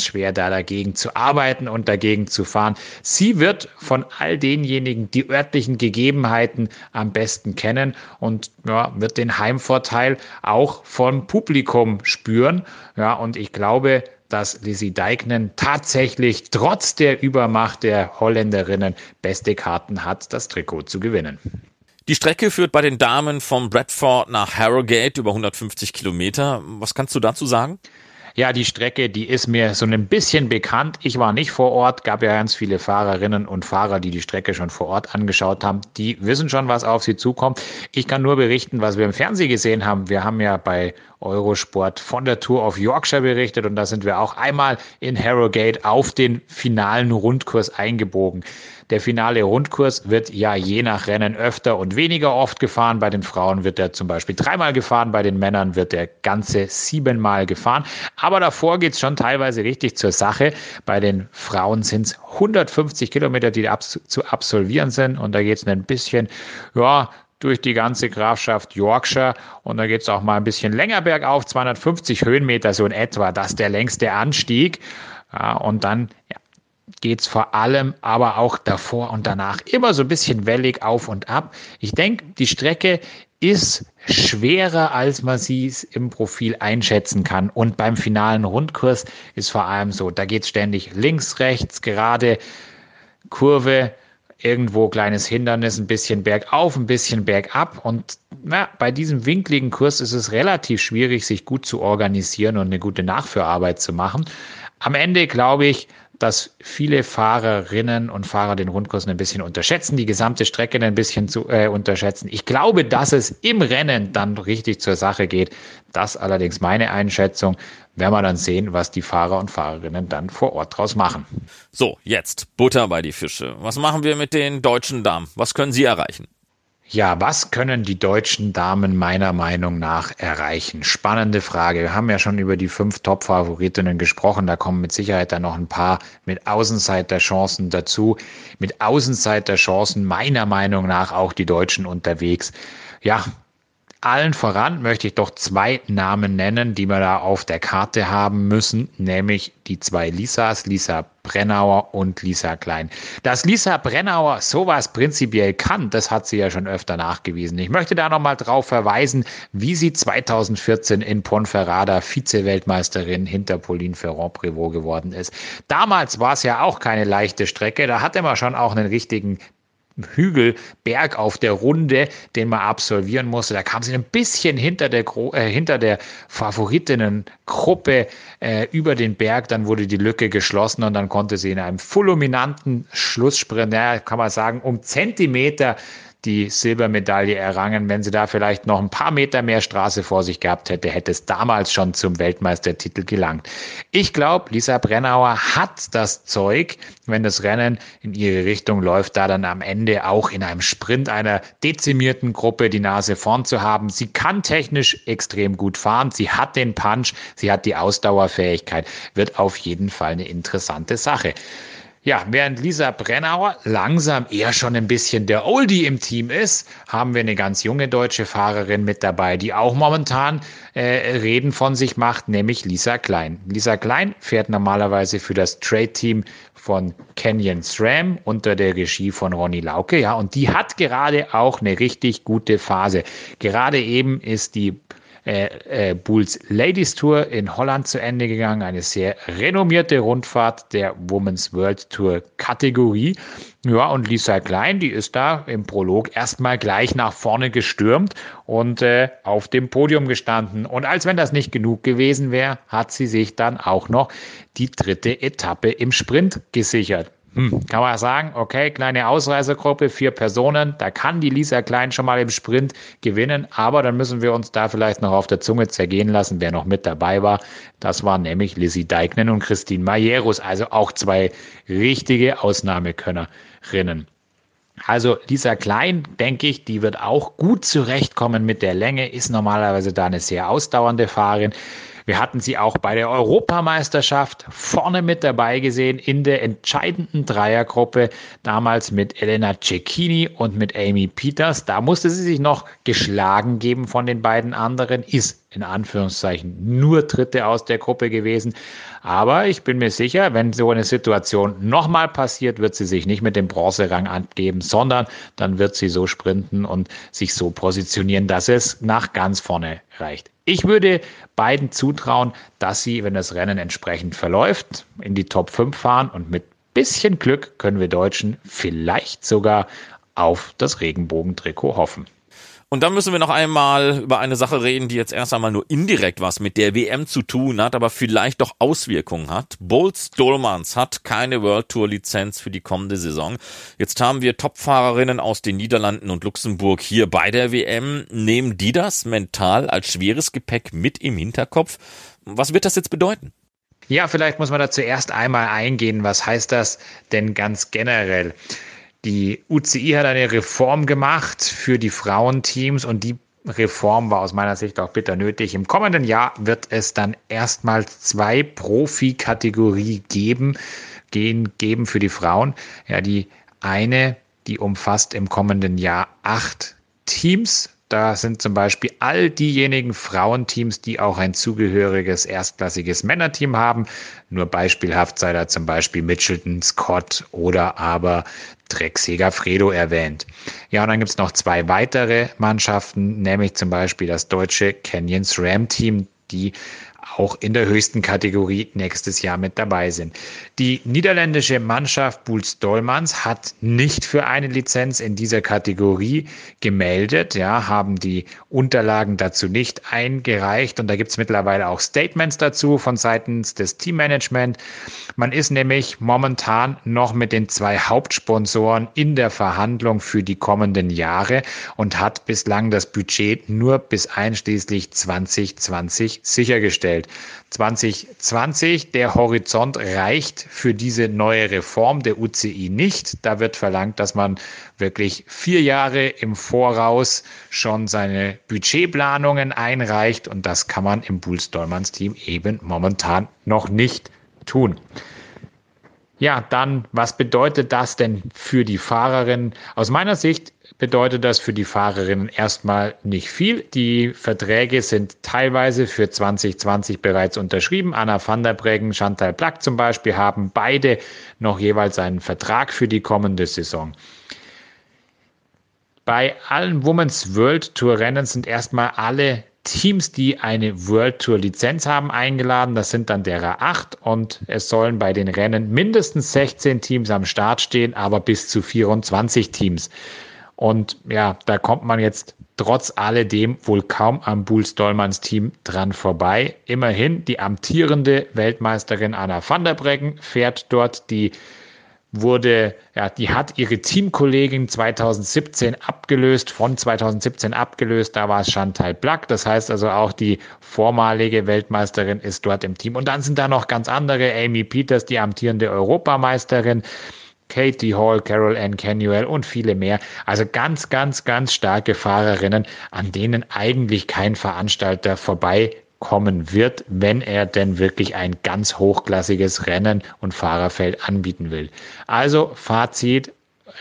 schwer, da dagegen zu arbeiten und dagegen zu fahren. Sie wird von all denjenigen die örtlichen Gegebenheiten am besten kennen und ja, wird den Heimvorteil auch vom Publikum spüren. Ja, und ich glaube, dass Lizzie Deignan tatsächlich trotz der Übermacht der Holländerinnen beste Karten hat, das Trikot zu gewinnen. Die Strecke führt bei den Damen von Bradford nach Harrogate über 150 Kilometer. Was kannst du dazu sagen? Ja, die Strecke, die ist mir so ein bisschen bekannt. Ich war nicht vor Ort, gab ja ganz viele Fahrerinnen und Fahrer, die die Strecke schon vor Ort angeschaut haben. Die wissen schon, was auf sie zukommt. Ich kann nur berichten, was wir im Fernsehen gesehen haben. Wir haben ja bei Eurosport von der Tour of Yorkshire berichtet und da sind wir auch einmal in Harrogate auf den finalen Rundkurs eingebogen. Der finale Rundkurs wird ja je nach Rennen öfter und weniger oft gefahren. Bei den Frauen wird er zum Beispiel 3-mal gefahren, bei den Männern wird er ganze 7-mal gefahren. Aber davor geht es schon teilweise richtig zur Sache. Bei den Frauen sind es 150 Kilometer, die zu absolvieren sind. Und da geht es ein bisschen, ja, durch die ganze Grafschaft Yorkshire und da geht es auch mal ein bisschen länger bergauf, 250 Höhenmeter so in etwa, das ist der längste Anstieg. Ja, und dann ja, geht es vor allem aber auch davor und danach immer so ein bisschen wellig auf und ab. Ich denke, die Strecke ist schwerer, als man sie im Profil einschätzen kann. Und beim finalen Rundkurs ist vor allem so, da geht es ständig links, rechts, gerade, Kurve, irgendwo kleines Hindernis, ein bisschen bergauf, ein bisschen bergab. Und na, bei diesem winkligen Kurs ist es relativ schwierig, sich gut zu organisieren und eine gute Nachführarbeit zu machen. Am Ende glaube ich, dass viele Fahrerinnen und Fahrer den Rundkurs ein bisschen unterschätzen, die gesamte Strecke ein bisschen zu unterschätzen. Ich glaube, dass es im Rennen dann richtig zur Sache geht. Das allerdings meine Einschätzung. Werden wir dann sehen, was die Fahrer und Fahrerinnen dann vor Ort draus machen. So, jetzt Butter bei die Fische. Was machen wir mit den deutschen Damen? Was können sie erreichen? Ja, was können die deutschen Damen meiner Meinung nach erreichen? Spannende Frage. Wir haben ja schon über die 5 Top-Favoritinnen gesprochen. Da kommen mit Sicherheit dann noch ein paar mit Außenseiterchancen dazu. Mit Außenseiterchancen meiner Meinung nach auch die Deutschen unterwegs. Ja, allen voran möchte ich doch 2 Namen nennen, die wir da auf der Karte haben müssen, nämlich die 2 Lisas, Lisa Brennauer und Lisa Klein. Dass Lisa Brennauer sowas prinzipiell kann, das hat sie ja schon öfter nachgewiesen. Ich möchte da nochmal drauf verweisen, wie sie 2014 in Ponferrada Vize-Weltmeisterin hinter Pauline Ferrand-Prévot geworden ist. Damals war es ja auch keine leichte Strecke, da hatte man schon auch einen richtigen Hügelberg auf der Runde, den man absolvieren musste. Da kam sie ein bisschen hinter der Favoritinnengruppe über den Berg. Dann wurde die Lücke geschlossen und dann konnte sie in einem fulminanten Schlusssprint, ja, kann man sagen, um Zentimeter die Silbermedaille errangen. Wenn sie da vielleicht noch ein paar Meter mehr Straße vor sich gehabt hätte, hätte es damals schon zum Weltmeistertitel gelangt. Ich glaube, Lisa Brennauer hat das Zeug, wenn das Rennen in ihre Richtung läuft, da dann am Ende auch in einem Sprint einer dezimierten Gruppe die Nase vorn zu haben. Sie kann technisch extrem gut fahren. Sie hat den Punch, sie hat die Ausdauerfähigkeit. Wird auf jeden Fall eine interessante Sache. Ja, während Lisa Brennauer langsam eher schon ein bisschen der Oldie im Team ist, haben wir eine ganz junge deutsche Fahrerin mit dabei, die auch momentan Reden von sich macht, nämlich Lisa Klein. Lisa Klein fährt normalerweise für das Trade-Team von Canyon SRAM unter der Regie von Ronny Lauke. Ja, und die hat gerade auch eine richtig gute Phase. Gerade eben ist die Boels Ladies Tour in Holland zu Ende gegangen, eine sehr renommierte Rundfahrt der Women's World Tour Kategorie. Ja, und Lisa Klein, die ist da im Prolog erstmal gleich nach vorne gestürmt und auf dem Podium gestanden. Und als wenn das nicht genug gewesen wäre, hat sie sich dann auch noch die dritte Etappe im Sprint gesichert. Kann man sagen, okay, kleine Ausreißergruppe, 4 Personen, da kann die Lisa Klein schon mal im Sprint gewinnen, aber dann müssen wir uns da vielleicht noch auf der Zunge zergehen lassen, wer noch mit dabei war. Das waren nämlich Lizzie Deignan und Christine Majerus, also auch 2 richtige Ausnahmekönnerinnen. Also Lisa Klein, denke ich, die wird auch gut zurechtkommen mit der Länge, ist normalerweise da eine sehr ausdauernde Fahrerin. Wir hatten sie auch bei der Europameisterschaft vorne mit dabei gesehen in der entscheidenden Dreiergruppe, damals mit Elena Cecchini und mit Amy Peters. Da musste sie sich noch geschlagen geben von den beiden anderen, ist in Anführungszeichen nur Dritte aus der Gruppe gewesen. Aber ich bin mir sicher, wenn so eine Situation nochmal passiert, wird sie sich nicht mit dem Bronzerang abgeben, sondern dann wird sie so sprinten und sich so positionieren, dass es nach ganz vorne reicht. Ich würde beiden zutrauen, dass sie, wenn das Rennen entsprechend verläuft, in die Top 5 fahren und mit bisschen Glück können wir Deutschen vielleicht sogar auf das Regenbogentrikot hoffen. Und dann müssen wir noch einmal über eine Sache reden, die jetzt erst einmal nur indirekt was mit der WM zu tun hat, aber vielleicht doch Auswirkungen hat. Boels Doelmans hat keine World Tour Lizenz für die kommende Saison. Jetzt haben wir Topfahrerinnen aus den Niederlanden und Luxemburg hier bei der WM. Nehmen die das mental als schweres Gepäck mit im Hinterkopf? Was wird das jetzt bedeuten? Ja, vielleicht muss man da zuerst einmal eingehen. Was heißt das denn ganz generell? Die UCI hat eine Reform gemacht für die Frauenteams und die Reform war aus meiner Sicht auch bitter nötig. Im kommenden Jahr wird es dann erstmals 2 Profikategorien geben für die Frauen. Ja, die eine, die umfasst im kommenden Jahr 8 Teams. Da sind zum Beispiel all diejenigen Frauenteams, die auch ein zugehöriges erstklassiges Männerteam haben. Nur beispielhaft sei da zum Beispiel Mitchelton, Scott oder aber Drecksäger Fredo erwähnt. Ja, und dann gibt es noch 2 weitere Mannschaften, nämlich zum Beispiel das deutsche Canyon SRAM Team, die auch in der höchsten Kategorie nächstes Jahr mit dabei sind. Die niederländische Mannschaft Boels Doelmans hat nicht für eine Lizenz in dieser Kategorie gemeldet, ja, haben die Unterlagen dazu nicht eingereicht und da gibt es mittlerweile auch Statements dazu von seitens des Teammanagements. Man ist nämlich momentan noch mit den 2 Hauptsponsoren in der Verhandlung für die kommenden Jahre und hat bislang das Budget nur bis einschließlich 2020 sichergestellt. 2020, der Horizont reicht für diese neue Reform der UCI nicht. Da wird verlangt, dass man wirklich 4 Jahre im Voraus schon seine Budgetplanungen einreicht und das kann man im Boels Doelmans Team eben momentan noch nicht tun. Ja, dann, was bedeutet das denn für die Fahrerinnen? Aus meiner Sicht bedeutet das für die Fahrerinnen erstmal nicht viel. Die Verträge sind teilweise für 2020 bereits unterschrieben. Anna van der Breggen, Chantal Black zum Beispiel haben beide noch jeweils einen Vertrag für die kommende Saison. Bei allen Women's World Tour Rennen sind erstmal alle Teams, die eine World Tour Lizenz haben, eingeladen. Das sind dann derer 8 und es sollen bei den Rennen mindestens 16 Teams am Start stehen, aber bis zu 24 Teams. Und ja, da kommt man jetzt trotz alledem wohl kaum am Boels Doelmans Team dran vorbei. Immerhin, die amtierende Weltmeisterin Anna van der Breggen fährt dort, die hat ihre Teamkollegin 2017 abgelöst, da war es Chantal Black, das heißt also auch die vormalige Weltmeisterin ist dort im Team. Und dann sind da noch ganz andere, Amy Peters, die amtierende Europameisterin, Katie Hall, Carol Ann Canuel und viele mehr. Also ganz, ganz, ganz starke Fahrerinnen, an denen eigentlich kein Veranstalter vorbei kommen wird, wenn er denn wirklich ein ganz hochklassiges Rennen und Fahrerfeld anbieten will. Also Fazit,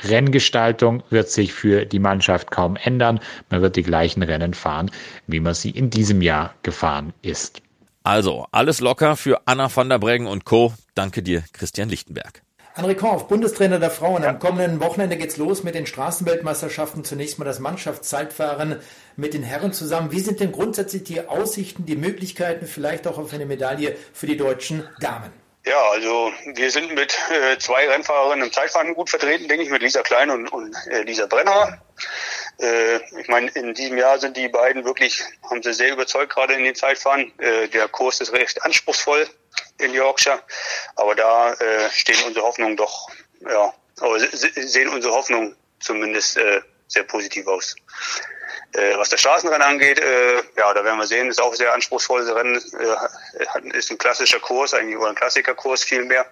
Renngestaltung wird sich für die Mannschaft kaum ändern. Man wird die gleichen Rennen fahren, wie man sie in diesem Jahr gefahren ist. Also, alles locker für Anna van der Breggen und Co. Danke dir, Christian Lichtenberg. André Korf, Bundestrainer der Frauen. Am kommenden Wochenende geht's los mit den Straßenweltmeisterschaften. Zunächst mal das Mannschaftszeitfahren mit den Herren zusammen. Wie sind denn grundsätzlich die Aussichten, die Möglichkeiten, vielleicht auch auf eine Medaille für die deutschen Damen? Ja, also wir sind mit zwei Rennfahrerinnen im Zeitfahren gut vertreten, denke ich, mit Lisa Klein und Lisa Brennauer. Ich meine, in diesem Jahr sind die beiden wirklich, haben sie sehr überzeugt, gerade in den Zeitfahren. Der Kurs ist recht anspruchsvoll in Yorkshire, aber da stehen unsere Hoffnungen doch, ja, aber sehen unsere Hoffnungen zumindest sehr positiv aus. Was das Straßenrennen angeht, ja, da werden wir sehen, ist auch sehr anspruchsvolles Rennen, ist ein klassischer Kurs, eigentlich oder ein Klassikerkurs vielmehr.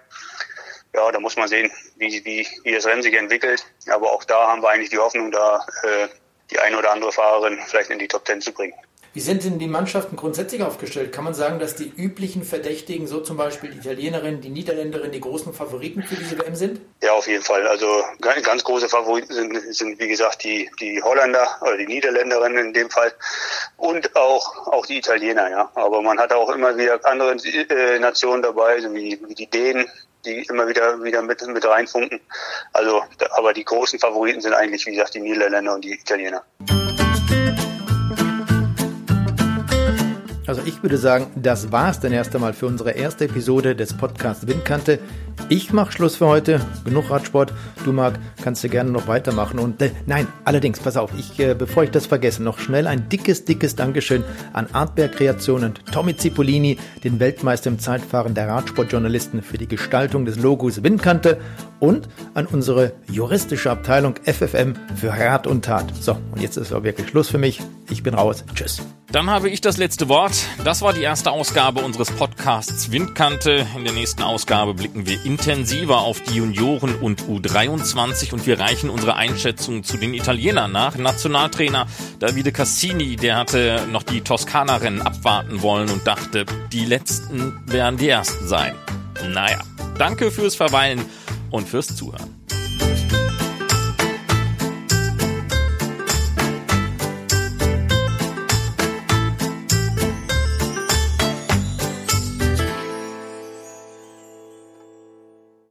Ja, da muss man sehen, wie das Rennen sich entwickelt. Aber auch da haben wir eigentlich die Hoffnung, da die eine oder andere Fahrerin vielleicht in die Top 10 zu bringen. Wie sind denn die Mannschaften grundsätzlich aufgestellt? Kann man sagen, dass die üblichen Verdächtigen, so zum Beispiel die Italienerinnen, die Niederländerinnen, die großen Favoriten für diese WM sind? Ja, auf jeden Fall. Also ganz große Favoriten sind wie gesagt, die Holländer oder die Niederländerinnen in dem Fall und auch die Italiener, ja. Aber man hat auch immer wieder andere Nationen dabei, so wie die Dänen, die immer wieder mit reinfunken. Also, aber die großen Favoriten sind eigentlich, wie gesagt, die Niederländer und die Italiener. Also ich würde sagen, das war's dann erst einmal für unsere erste Episode des Podcasts Windkante. Ich mache Schluss für heute. Genug Radsport. Du, Marc, kannst du gerne noch weitermachen. Und nein, allerdings, pass auf, bevor ich das vergesse, noch schnell ein dickes Dankeschön an Artberg Kreation und Tommy Cipollini, den Weltmeister im Zeitfahren der Radsportjournalisten, für die Gestaltung des Logos Windkante und an unsere juristische Abteilung FFM für Rat und Tat. So, und jetzt ist aber wirklich Schluss für mich. Ich bin raus. Tschüss. Dann habe ich das letzte Wort. Das war die erste Ausgabe unseres Podcasts Windkante. In der nächsten Ausgabe blicken wir intensiver auf die Junioren und U23 und wir reichen unsere Einschätzung zu den Italienern nach. Nationaltrainer Davide Cassini, der hatte noch die Toskana-Rennen abwarten wollen und dachte, die Letzten werden die Ersten sein. Naja, danke fürs Verweilen und fürs Zuhören.